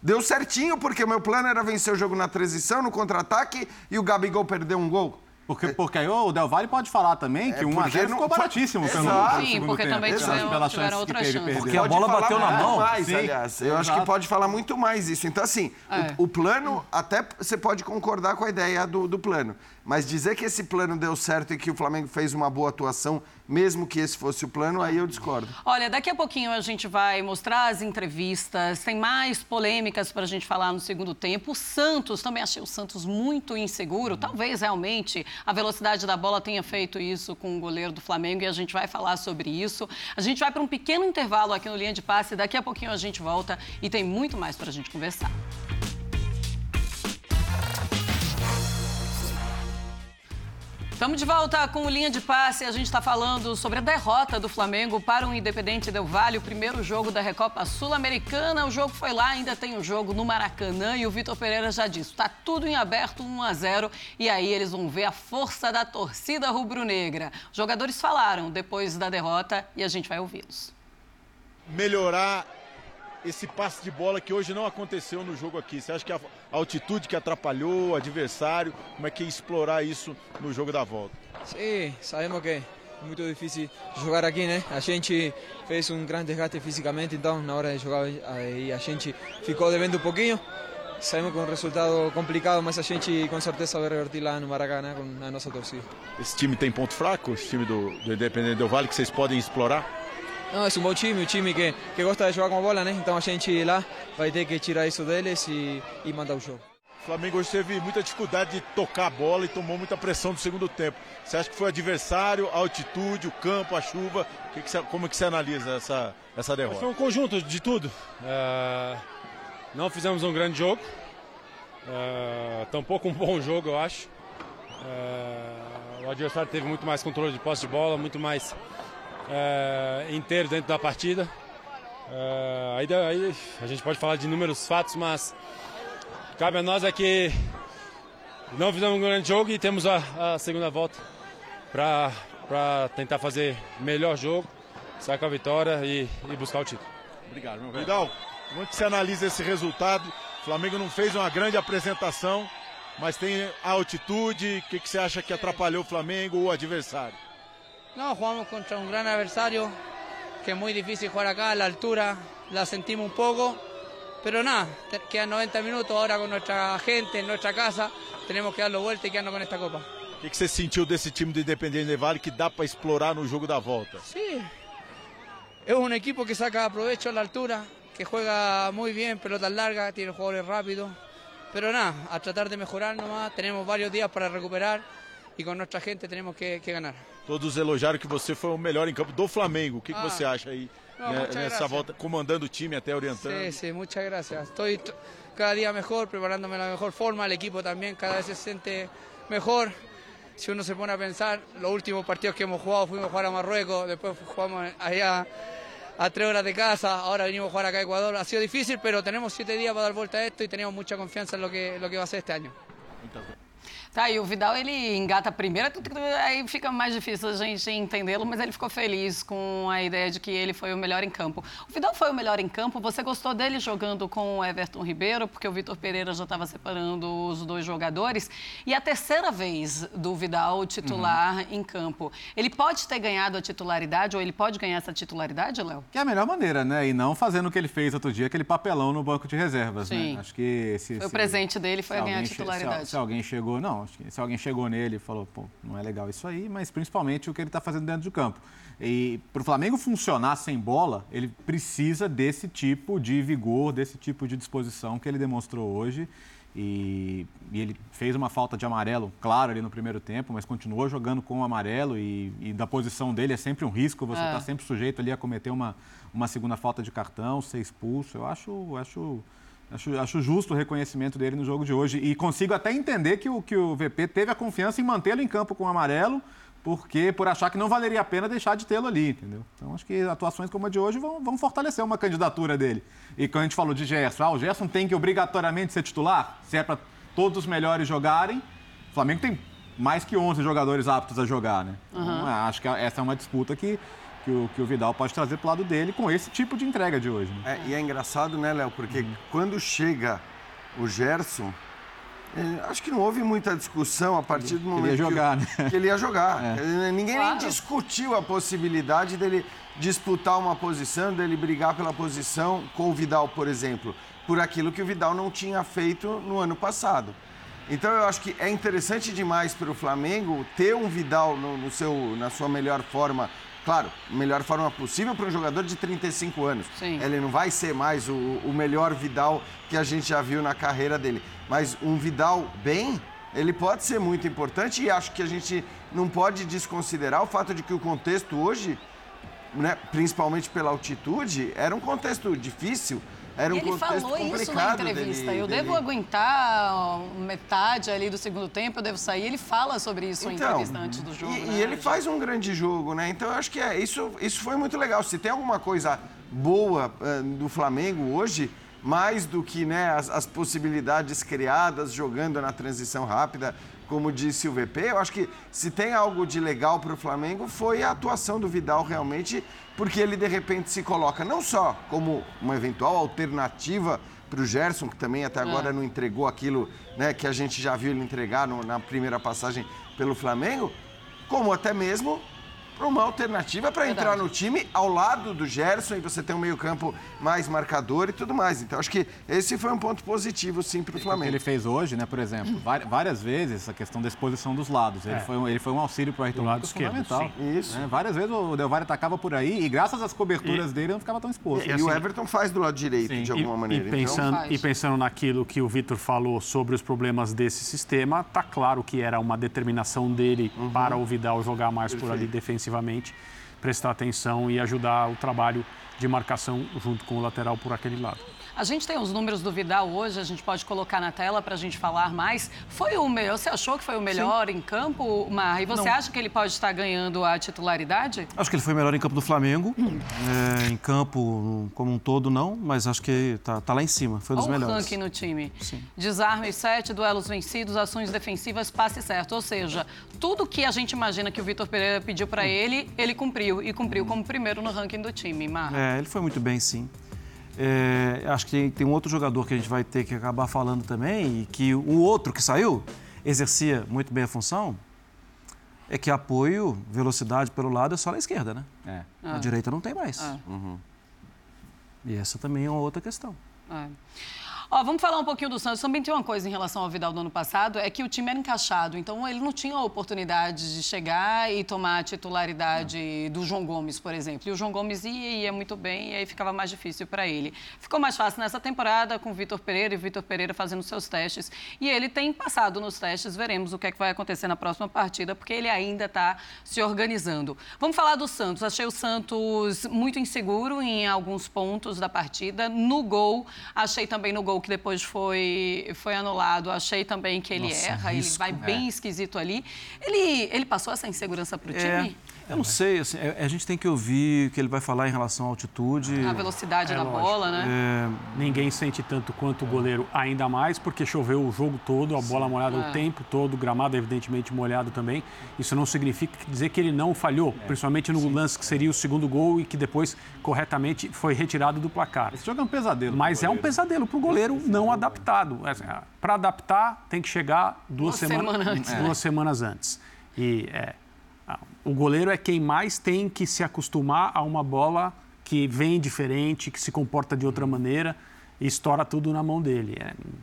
Deu certinho porque o meu plano era vencer o jogo na transição, no contra-ataque, e o Gabigol perdeu um gol. Porque aí o Del Valle pode falar também que 1-0 ficou baratíssimo. Sim, porque tempo. Também tiveram outra chance. Porque a bola bateu na mão. Mais, aliás. Eu acho que pode falar muito mais isso. Então, assim, o plano, até você pode concordar com a ideia do plano. Mas dizer que esse plano deu certo e que o Flamengo fez uma boa atuação Mesmo que esse fosse o plano, aí eu discordo. Olha, daqui a pouquinho a gente vai mostrar as entrevistas, tem mais polêmicas para a gente falar no segundo tempo. O Santos, também achei o Santos muito inseguro. Talvez realmente a velocidade da bola tenha feito isso com o goleiro do Flamengo e a gente vai falar sobre isso. A gente vai para um pequeno intervalo aqui no Linha de Passe, daqui a pouquinho a gente volta e tem muito mais para a gente conversar. Estamos de volta com o Linha de Passe. A gente está falando sobre a derrota do Flamengo para o Independiente del Valle, o primeiro jogo da Recopa Sul-Americana. O jogo foi lá, ainda tem o jogo no Maracanã e o Vitor Pereira já disse, está tudo em aberto, 1-0. E aí eles vão ver a força da torcida rubro-negra. Os jogadores falaram depois da derrota e a gente vai ouvi-los. Melhorar esse passe de bola que hoje não aconteceu no jogo aqui. Você acha que a altitude que atrapalhou o adversário, como é que é explorar isso no jogo da volta? Sim, sabemos que é muito difícil jogar aqui, né? A gente fez um grande desgaste fisicamente, então na hora de jogar a gente ficou devendo um pouquinho. Sabemos que é um resultado complicado, mas a gente com certeza vai revertir lá no Maracanã com a nossa torcida. Esse time tem ponto fraco, esse time do Independiente del Valle, que vocês podem explorar? Não, é um bom time, um time que gosta de jogar com a bola, né? Então a gente lá vai ter que tirar isso deles e mandar o jogo. O Flamengo hoje teve muita dificuldade de tocar a bola e tomou muita pressão no segundo tempo. Você acha que foi adversário, a altitude, o campo, a chuva? Como é que você analisa essa derrota? Foi um conjunto de tudo. Não fizemos um grande jogo, tampouco um bom jogo, eu acho. O adversário teve muito mais controle de posse de bola, muito mais... inteiro dentro da partida. Aí a gente pode falar de inúmeros fatos, mas cabe a nós é que não fizemos um grande jogo e temos a segunda volta para tentar fazer melhor jogo, sair com a vitória e buscar o título. Obrigado, meu velho. Vidal, como é que você analisa esse resultado? O Flamengo não fez uma grande apresentação, mas tem a altitude. O que você acha que atrapalhou o Flamengo ou o adversário? No, jugamos contra un gran adversario, que es muy difícil jugar acá, la altura la sentimos un poco, pero nada, quedan 90 minutos, ahora con nuestra gente, en nuestra casa, tenemos que darlo vuelta y quedarnos con esta copa. ¿Qué você sentiu desse time do Independiente del Valle que dá para explorar no jogo da volta? Sí, es un equipo que saca provecho a la altura, que juega muy bien, pelotas largas, tiene jugadores rápidos, pero nada, a tratar de mejorar nomás, tenemos varios días para recuperar, e com nossa gente temos que ganhar. Todos elogiaram que você foi o melhor em campo do Flamengo. O que você acha aí nessa volta, comandando o time, até orientando? Sim, sim, muchas gracias. Estoy cada dia melhor, preparándome da melhor forma. O equipo também cada vez se sente melhor. Se uno se pone a pensar, os últimos partidos que hemos jugado, fuimos a jugar a Marruecos, depois jugamos allá a 3 horas de casa, agora venimos a jugar acá a Ecuador. Ha sido difícil, pero tenemos 7 dias para dar vuelta a esto e tenemos mucha confianza en lo que va a ser este año. Tá, e o Vidal, ele engata a primeira, aí fica mais difícil a gente entendê-lo, mas ele ficou feliz com a ideia de que ele foi o melhor em campo. O Vidal foi o melhor em campo, você gostou dele jogando com o Everton Ribeiro, porque o Vitor Pereira já estava separando os dois jogadores, e a terceira vez do Vidal titular em campo. Ele pode ter ganhado a titularidade, ou ele pode ganhar essa titularidade, Léo? Que é a melhor maneira, né? E não fazendo o que ele fez outro dia, aquele papelão no banco de reservas, sim, né? Acho que o presente dele foi ganhar a titularidade. Se alguém chegou, não. Acho que se alguém chegou nele e falou, pô, não é legal isso aí, mas principalmente o que ele está fazendo dentro de campo. E para o Flamengo funcionar sem bola, ele precisa desse tipo de vigor, desse tipo de disposição que ele demonstrou hoje. E ele fez uma falta de amarelo, claro, ali no primeiro tempo, mas continuou jogando com o amarelo e da posição dele é sempre um risco, você está sempre sujeito ali a cometer uma segunda falta de cartão, ser expulso. Eu acho justo o reconhecimento dele no jogo de hoje e consigo até entender que o VP teve a confiança em mantê-lo em campo com o amarelo por achar que não valeria a pena deixar de tê-lo ali, entendeu? Então, acho que atuações como a de hoje vão fortalecer uma candidatura dele. E quando a gente falou de Gerson, o Gerson tem que obrigatoriamente ser titular? Se é para todos os melhores jogarem, o Flamengo tem mais que 11 jogadores aptos a jogar, né? Então, acho que essa é uma disputa que o Vidal pode trazer pro lado dele com esse tipo de entrega de hoje. Né? É engraçado, né, Léo? Porque quando chega o Gerson, acho que não houve muita discussão a partir do momento que ele ia jogar. É. Ninguém nem discutiu a possibilidade dele disputar uma posição, dele brigar pela posição com o Vidal, por exemplo, por aquilo que o Vidal não tinha feito no ano passado. Então eu acho que é interessante demais para o Flamengo ter um Vidal na sua melhor forma, claro, melhor forma possível para um jogador de 35 anos. Sim. Ele não vai ser mais o melhor Vidal que a gente já viu na carreira dele, mas um Vidal bem, ele pode ser muito importante, e acho que a gente não pode desconsiderar o fato de que o contexto hoje, né, principalmente pela altitude, era um contexto difícil. Era um contexto complicado. Ele falou isso na entrevista. Eu devo aguentar metade ali do segundo tempo, eu devo sair. Ele fala sobre isso então, em entrevista antes do jogo. E ele faz um grande jogo, né? Então, eu acho que isso foi muito legal. Se tem alguma coisa boa do Flamengo hoje, mais do que, né, as possibilidades criadas jogando na transição rápida, como disse o VP, eu acho que se tem algo de legal para o Flamengo foi a atuação do Vidal realmente, porque ele de repente se coloca não só como uma eventual alternativa para o Gerson, que também até agora não entregou aquilo, né, que a gente já viu ele entregar na primeira passagem pelo Flamengo, como até mesmo uma alternativa para entrar no time ao lado do Gerson, e você ter um meio-campo mais marcador e tudo mais. Então, acho que esse foi um ponto positivo, sim, para o Flamengo. O que ele fez hoje, né, por exemplo, várias vezes a questão da exposição dos lados. Ele foi um auxílio para o Ayrton Lucas fundamental. Isso. Né? Várias vezes o Del Valle atacava por aí e graças às coberturas dele não ficava tão exposto. E assim, o Everton faz do lado direito, de alguma maneira. E pensando naquilo que o Vitor falou sobre os problemas desse sistema, tá claro que era uma determinação dele para o Vidal jogar mais por ali defensivamente, prestar atenção e ajudar o trabalho de marcação junto com o lateral por aquele lado. A gente tem os números do Vidal hoje, a gente pode colocar na tela para a gente falar mais. Foi o melhor? Você achou que foi o melhor em campo, Marra? E você acha que ele pode estar ganhando a titularidade? Acho que ele foi melhor em campo do Flamengo. Em campo como um todo, não, mas acho que está lá em cima. Foi um dos melhores. O ranking no time. Sim. Desarme 7, duelos vencidos, ações defensivas, passe certo. Ou seja, tudo que a gente imagina que o Vitor Pereira pediu para ele, ele cumpriu. E cumpriu como primeiro no ranking do time, Marra. Ele foi muito bem, sim. Acho que tem um outro jogador que a gente vai ter que acabar falando também, e que o outro que saiu exercia muito bem a função, é que apoio, velocidade pelo lado é só na esquerda, né? Na direita não tem mais. E essa também é uma outra questão. Vamos falar um pouquinho do Santos. Também tem uma coisa em relação ao Vidal do ano passado, é que o time era encaixado, então ele não tinha a oportunidade de chegar e tomar a titularidade do João Gomes, por exemplo. E o João Gomes ia muito bem, e aí ficava mais difícil para ele. Ficou mais fácil nessa temporada com o Vitor Pereira, e o Vitor Pereira fazendo seus testes. E ele tem passado nos testes, veremos o que é que vai acontecer na próxima partida, porque ele ainda está se organizando. Vamos falar do Santos. Achei o Santos muito inseguro em alguns pontos da partida. No gol, achei também no gol que depois foi anulado, achei também que ele erra, ele vai bem esquisito ali. Ele passou essa insegurança para o time? Eu não sei, assim, a gente tem que ouvir o que ele vai falar em relação à altitude. A velocidade da bola, né? Ninguém sente tanto quanto o goleiro, ainda mais porque choveu o jogo todo, a bola molhada o tempo todo, o gramado evidentemente molhado também. Isso não significa dizer que ele não falhou, principalmente no lance que seria o segundo gol e que depois corretamente foi retirado do placar. Esse jogo é um pesadelo. Mas é um pesadelo para o goleiro não adaptado. Para adaptar, tem que chegar duas semanas antes. O goleiro é quem mais tem que se acostumar a uma bola que vem diferente, que se comporta de outra maneira e estoura tudo na mão dele.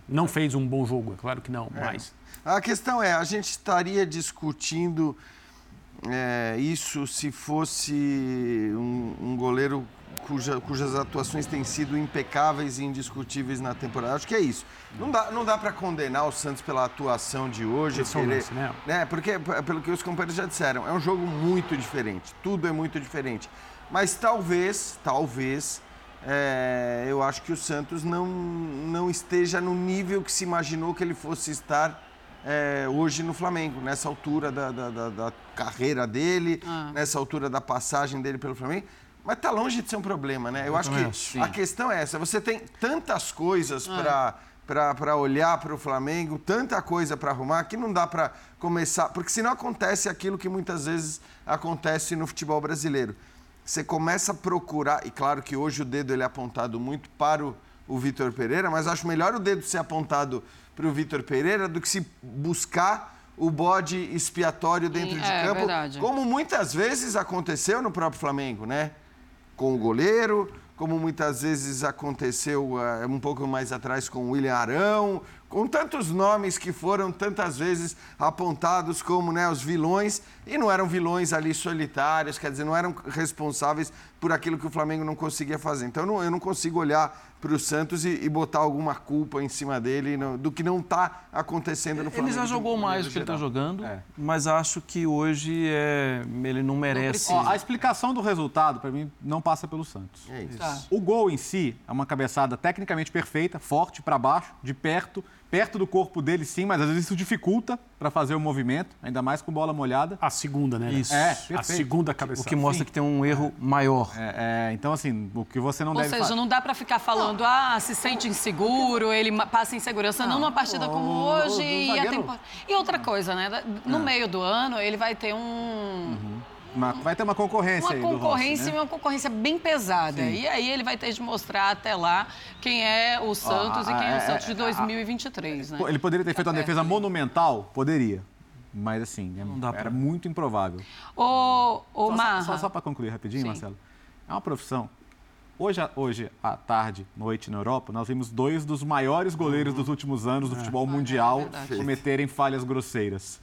Não fez um bom jogo, é claro que não, mas... A questão é, a gente estaria discutindo isso se fosse um goleiro cujas atuações têm sido impecáveis e indiscutíveis na temporada. Acho que é isso. Não dá para condenar o Santos pela atuação de hoje. Porque, pelo que os companheiros já disseram, é um jogo muito diferente. Tudo é muito diferente. Mas talvez, eu acho que o Santos não esteja no nível que se imaginou que ele fosse estar hoje no Flamengo, nessa altura da carreira dele, nessa altura da passagem dele pelo Flamengo. Mas está longe de ser um problema, né? Eu acho que a questão é essa. Você tem tantas coisas para olhar para o Flamengo, tanta coisa para arrumar, que não dá para começar... Porque senão acontece aquilo que muitas vezes acontece no futebol brasileiro. Você começa a procurar... E claro que hoje o dedo ele é apontado muito para o Vitor Pereira, mas acho melhor o dedo ser apontado para o Vitor Pereira do que se buscar... o bode expiatório dentro de campo, verdade. Como muitas vezes aconteceu no próprio Flamengo, né? Com o goleiro, como muitas vezes aconteceu um pouco mais atrás com o William Arão, com tantos nomes que foram tantas vezes apontados como, né, os vilões, e não eram vilões ali solitários, quer dizer, não eram responsáveis por aquilo que o Flamengo não conseguia fazer. Então, eu não consigo olhar para o Santos e botar alguma culpa em cima dele do que não está acontecendo no Flamengo. Ele já jogou mais do que ele está jogando, mas acho que hoje ele não merece. Ó, a explicação do resultado, para mim, não passa pelo Santos. É isso. Tá. O gol em si é uma cabeçada tecnicamente perfeita, forte para baixo, de perto do corpo dele, sim, mas às vezes isso dificulta para fazer o movimento, ainda mais com bola molhada. A segunda, né? Isso. A segunda cabeçada. O que mostra, sim, que tem um erro maior. Então, assim, o que você não deve fazer. Ou seja, não dá para ficar falando, se sente inseguro, ele passa insegurança. Não numa partida como hoje e a temporada. E outra coisa, né? No meio do ano, ele vai ter vai ter uma concorrência aí do Rossi, né? Uma concorrência bem pesada. Sim. E aí ele vai ter de mostrar até lá quem é o Santos e quem é o Santos de 2023, né? Ele poderia ter feito uma defesa monumental? Poderia. Mas, assim, era muito improvável. Ô Marra... Só para concluir rapidinho, sim, Marcelo. É uma profissão. Hoje, à tarde, noite na Europa, nós vimos dois dos maiores goleiros dos últimos anos do futebol mundial cometerem falhas grosseiras.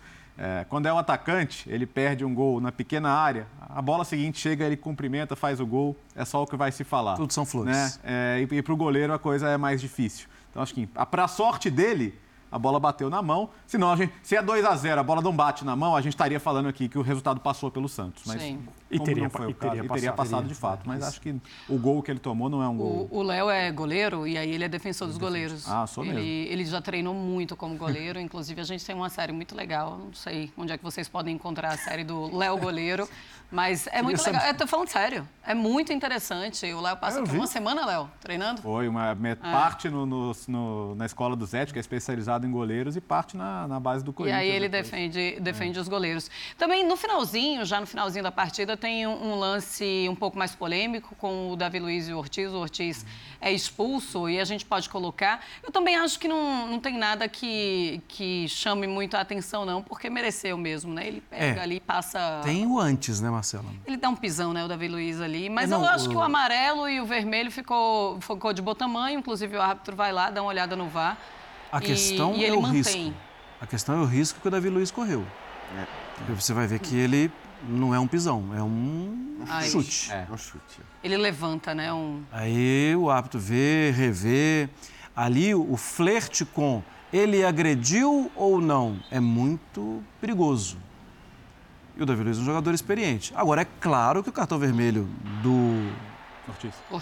Quando é um atacante, ele perde um gol na pequena área, a bola seguinte chega, ele cumprimenta, faz o gol, é só o que vai se falar. Tudo são flores. Né? E para o goleiro a coisa é mais difícil. Então, acho que para a sorte dele, a bola bateu na mão. Senão, se é 2-0, a bola não bate na mão, a gente estaria falando aqui que o resultado passou pelo Santos. Mas, sim. Teria passado de fato. Mas acho que o gol que ele tomou não é um gol. O Léo é goleiro e aí ele é defensor dos goleiros. Sou mesmo. Ele já treinou muito como goleiro. Inclusive, a gente tem uma série muito legal. Não sei onde é que vocês podem encontrar a série do Léo Goleiro. Mas é muito legal. Eu tô falando sério. É muito interessante. O Léo passa uma semana, Léo, treinando? Foi. Uma parte na escola do Zé, que é especializado em goleiros, e parte na base do Corinthians. E aí ele defende os goleiros. Também já no finalzinho da partida, tem um lance um pouco mais polêmico com o Davi Luiz e o Ortiz. O Ortiz é expulso e a gente pode colocar. Eu também acho que não tem nada que chame muito a atenção, não, porque mereceu mesmo, né? Ele pega ali e passa... Tem o antes, né, Marcelo? Ele dá um pisão, né, o Davi Luiz ali. Mas eu acho que o amarelo e o vermelho ficou de bom tamanho. Inclusive, o árbitro vai lá, dá uma olhada no VAR. A questão é o risco. A questão é o risco que o Davi Luiz correu. Você vai ver que ele... Não é um pisão, é um chute. Um chute. Ele levanta, né? Aí o árbitro vê, revê. Ali o flerte com ele agrediu ou não é muito perigoso. E o Davi Luiz é um jogador experiente. Agora, é claro que o cartão vermelho do...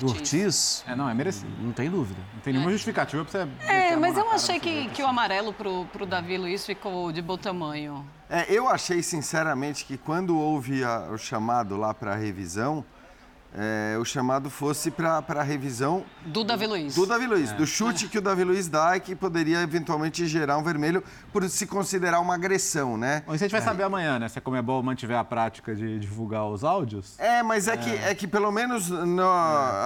Ortiz? É merecido. Não tem dúvida. Não tem nenhuma justificativa pra você... mas eu achei que o amarelo pro Davi Luiz ficou de bom tamanho. Eu achei, sinceramente, que quando houve o chamado lá pra revisão, o chamado fosse pra revisão... Do Davi Luiz. Do Davi Luiz, do chute que o Davi Luiz dá e que poderia eventualmente gerar um vermelho por se considerar uma agressão, né? Bom, isso a gente vai saber amanhã, né? Se a Conmebol mantiver a prática de divulgar os áudios. Mas é que pelo menos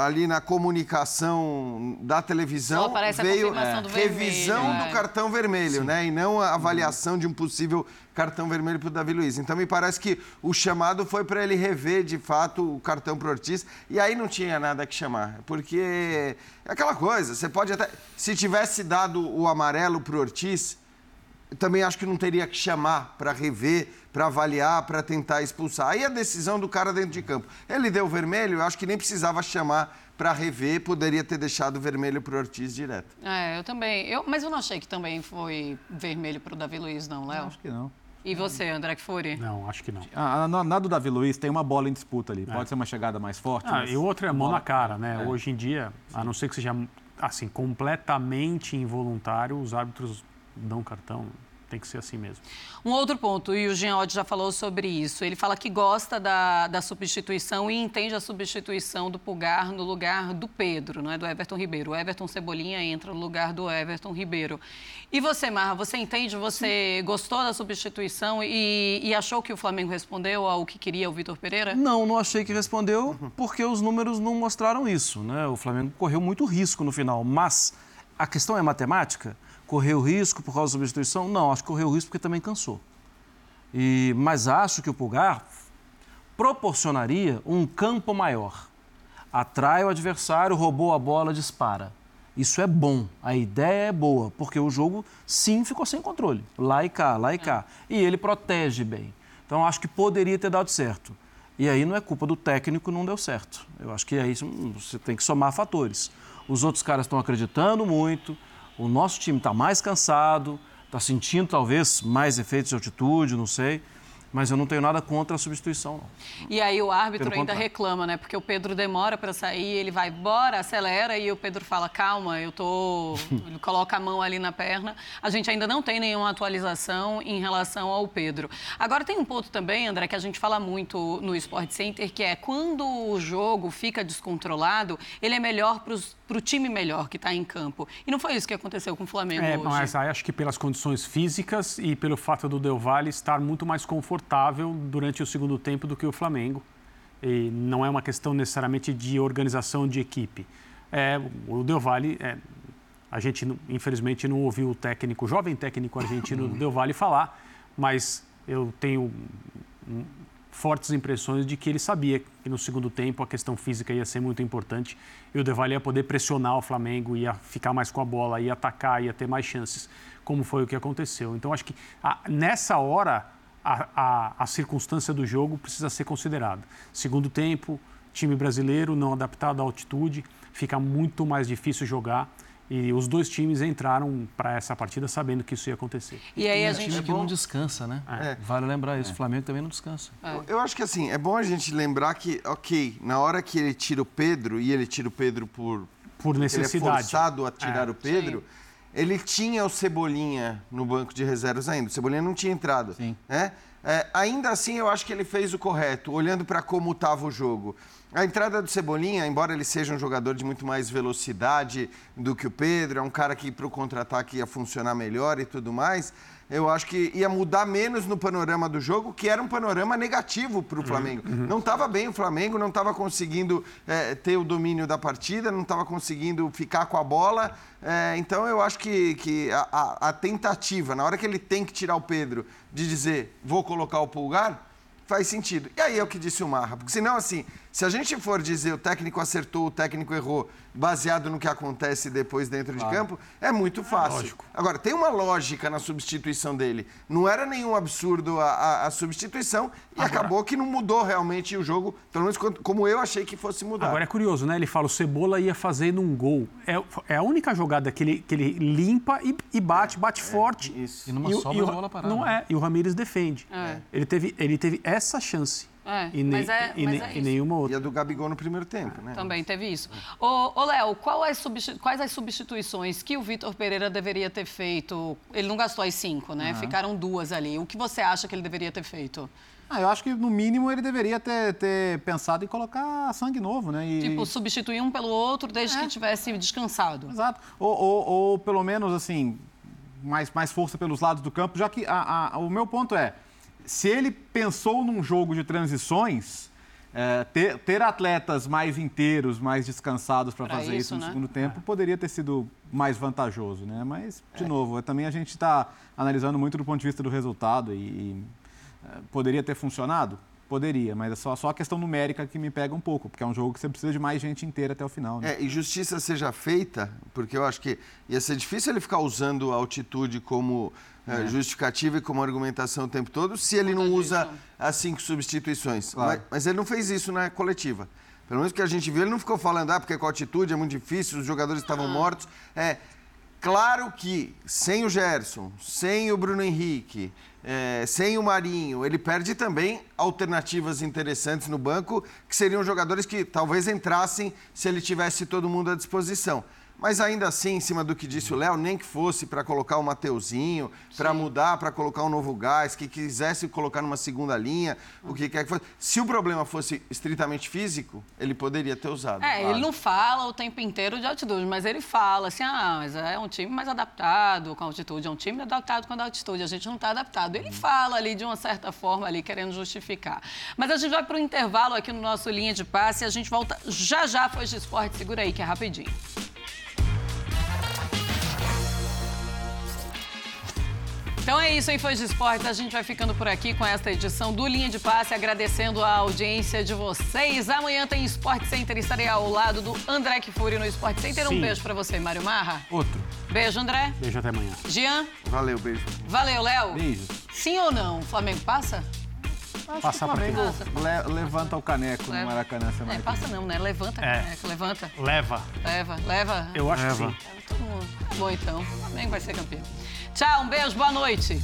ali na comunicação da televisão veio a revisão do cartão vermelho, sim, né? E não a avaliação de um possível cartão vermelho para o Davi Luiz. Então, me parece que o chamado foi para ele rever, de fato, o cartão para o Ortiz. E aí não tinha nada que chamar, porque é aquela coisa, você pode até... Se tivesse dado o amarelo para o Ortiz, eu também acho que não teria que chamar para rever, para avaliar, para tentar expulsar. Aí a decisão do cara dentro de campo. Ele deu o vermelho, eu acho que nem precisava chamar para rever, poderia ter deixado vermelho para o Ortiz direto. Eu também. Mas eu não achei que também foi vermelho para o Davi Luiz, não, Léo? Acho que não. E você, André Kfouri? Não, acho que não. Na do Davi Luiz tem uma bola em disputa ali. Pode ser uma chegada mais forte. E outra é mão na cara, né? Hoje em dia, a não ser que seja assim, completamente involuntário, os árbitros dão cartão. Tem que ser assim mesmo. Um outro ponto, e o Jean Oddi já falou sobre isso, ele fala que gosta da substituição e entende a substituição do Pulgar no lugar do Pedro, não é do Everton Ribeiro. O Everton Cebolinha entra no lugar do Everton Ribeiro. E você, Marra, você entende, você gostou da substituição e achou que o Flamengo respondeu ao que queria o Vitor Pereira? Não achei que respondeu, porque os números não mostraram isso, né? O Flamengo correu muito risco no final, mas a questão é matemática? Correu risco por causa da substituição? Não, acho que correu risco porque também cansou. Mas acho que o Pulgar proporcionaria um campo maior. atrai o adversário, roubou a bola, dispara. Isso é bom, a ideia é boa, porque o jogo, sim, ficou sem controle. Lá e cá, lá e cá. E ele protege bem. Então, acho que poderia ter dado certo. E aí não é culpa do técnico, não deu certo. Eu acho que aí você tem que somar fatores. Os outros caras estão acreditando muito, o nosso time está mais cansado, está sentindo, talvez, mais efeitos de altitude, não sei. Mas eu não tenho nada contra a substituição, não. E aí o árbitro ainda reclama, né? Porque o Pedro demora para sair, ele vai embora, acelera e o Pedro fala, calma, eu tô... Ele coloca a mão ali na perna. A gente ainda não tem nenhuma atualização em relação ao Pedro. Agora tem um ponto também, André, que a gente fala muito no Sport Center, que é quando o jogo fica descontrolado, ele é melhor para o time melhor que está em campo. E não foi isso que aconteceu com o Flamengo hoje. Mas aí acho que pelas condições físicas e pelo fato do Del Valle estar muito mais confortável durante o segundo tempo do que o Flamengo. E não é uma questão necessariamente de organização de equipe. O Del Valle, a gente infelizmente não ouviu o técnico, o jovem técnico argentino do Del Valle falar, mas eu tenho fortes impressões de que ele sabia que no segundo tempo a questão física ia ser muito importante e o De Valle ia poder pressionar o Flamengo, ia ficar mais com a bola, ia atacar, ia ter mais chances, como foi o que aconteceu. Então, acho que nessa hora a circunstância do jogo precisa ser considerada. Segundo tempo, time brasileiro não adaptado à altitude, fica muito mais difícil jogar. E os dois times entraram para essa partida sabendo que isso ia acontecer. E aí a gente... não descansa, né? Vale lembrar isso. O Flamengo também não descansa. Eu acho que, assim, é bom a gente lembrar que, ok, na hora que ele tira o Pedro, e ele tira o Pedro por necessidade. Ele é forçado a tirar o Pedro, ele tinha o Cebolinha no banco de reservas ainda. O Cebolinha não tinha entrado. Sim. Né? Ainda assim, eu acho que ele fez o correto, olhando para como estava o jogo. A entrada do Cebolinha, embora ele seja um jogador de muito mais velocidade do que o Pedro, é um cara que para o contra-ataque ia funcionar melhor e tudo mais, eu acho que ia mudar menos no panorama do jogo, que era um panorama negativo para o Flamengo. Não estava bem o Flamengo, não estava conseguindo ter o domínio da partida, não estava conseguindo ficar com a bola. Então, eu acho que a tentativa, na hora que ele tem que tirar o Pedro, de dizer, vou colocar o Pulgar, faz sentido. E aí é o que disse o Marra, porque senão, assim, se a gente for dizer o técnico acertou, o técnico errou, baseado no que acontece depois dentro de campo, é muito fácil. Lógico. Agora, tem uma lógica na substituição dele. Não era nenhum absurdo a substituição e acabou que não mudou realmente o jogo, pelo menos como eu achei que fosse mudar. Agora, é curioso, né? Ele fala, o Cebola ia fazendo um gol. É a única jogada que ele limpa e bate forte. Isso. E numa sobra bola parada. Não é, e o Ramires defende. Ele teve essa chance. E nenhuma outra. E a do Gabigol no primeiro tempo, né? Também teve isso. Ô Léo, quais as substituições que o Vitor Pereira deveria ter feito? Ele não gastou as 5, né? Ficaram 2 ali. O que você acha que ele deveria ter feito? Eu acho que, no mínimo, ele deveria ter pensado em colocar sangue novo, né? Substituir um pelo outro desde que tivesse descansado. Exato. Ou pelo menos, assim, mais força pelos lados do campo, já que o meu ponto é... Se ele pensou num jogo de transições, ter atletas mais inteiros, mais descansados para fazer isso no segundo tempo, poderia ter sido mais vantajoso, né? Mas, de novo, também a gente está analisando muito do ponto de vista do resultado e poderia ter funcionado? Poderia, mas é só a questão numérica que me pega um pouco, porque é um jogo que você precisa de mais gente inteira até o final. Né? E justiça seja feita, porque eu acho que ia ser difícil ele ficar usando a altitude como... justificativa e como argumentação o tempo todo, se ele não usa as 5 substituições. Claro. Mas ele não fez isso na coletiva. Pelo menos que a gente viu, ele não ficou falando, porque com a altitude é muito difícil, os jogadores estavam mortos. Claro que sem o Gerson, sem o Bruno Henrique, sem o Marinho, ele perde também alternativas interessantes no banco, que seriam jogadores que talvez entrassem se ele tivesse todo mundo à disposição. Mas ainda assim, em cima do que disse o Léo, nem que fosse para colocar o Mateuzinho, para mudar, para colocar um novo gás, que quisesse colocar numa segunda linha, o que quer que fosse. Se o problema fosse estritamente físico, ele poderia ter usado. Ele não fala o tempo inteiro de altitude, mas ele fala assim, mas é um time mais adaptado com a altitude, é um time adaptado com a altitude, a gente não está adaptado. Ele fala ali de uma certa forma, ali querendo justificar. Mas a gente vai para o intervalo aqui no nosso Linha de Passe e a gente volta já, foi de esporte, segura aí que é rapidinho. Então é isso, hein, fãs de esportes. A gente vai ficando por aqui com esta edição do Linha de Passe, agradecendo a audiência de vocês. Amanhã tem Sport Center, estarei ao lado do André Kfouri no Sport Center. Sim. Um beijo pra você, Mário Marra. Outro. Beijo, André. Beijo, até amanhã. Jean. Valeu, beijo. Valeu, Léo. Beijo. Sim ou não? O Flamengo passa? Passar para quem? Levanta o caneco no Maracanã semana. Não, passa não, né? Levanta o caneco, levanta. Leva. Eu acho que sim. Bom, então. O Flamengo vai ser campeão. Tchau, um beijo, boa noite.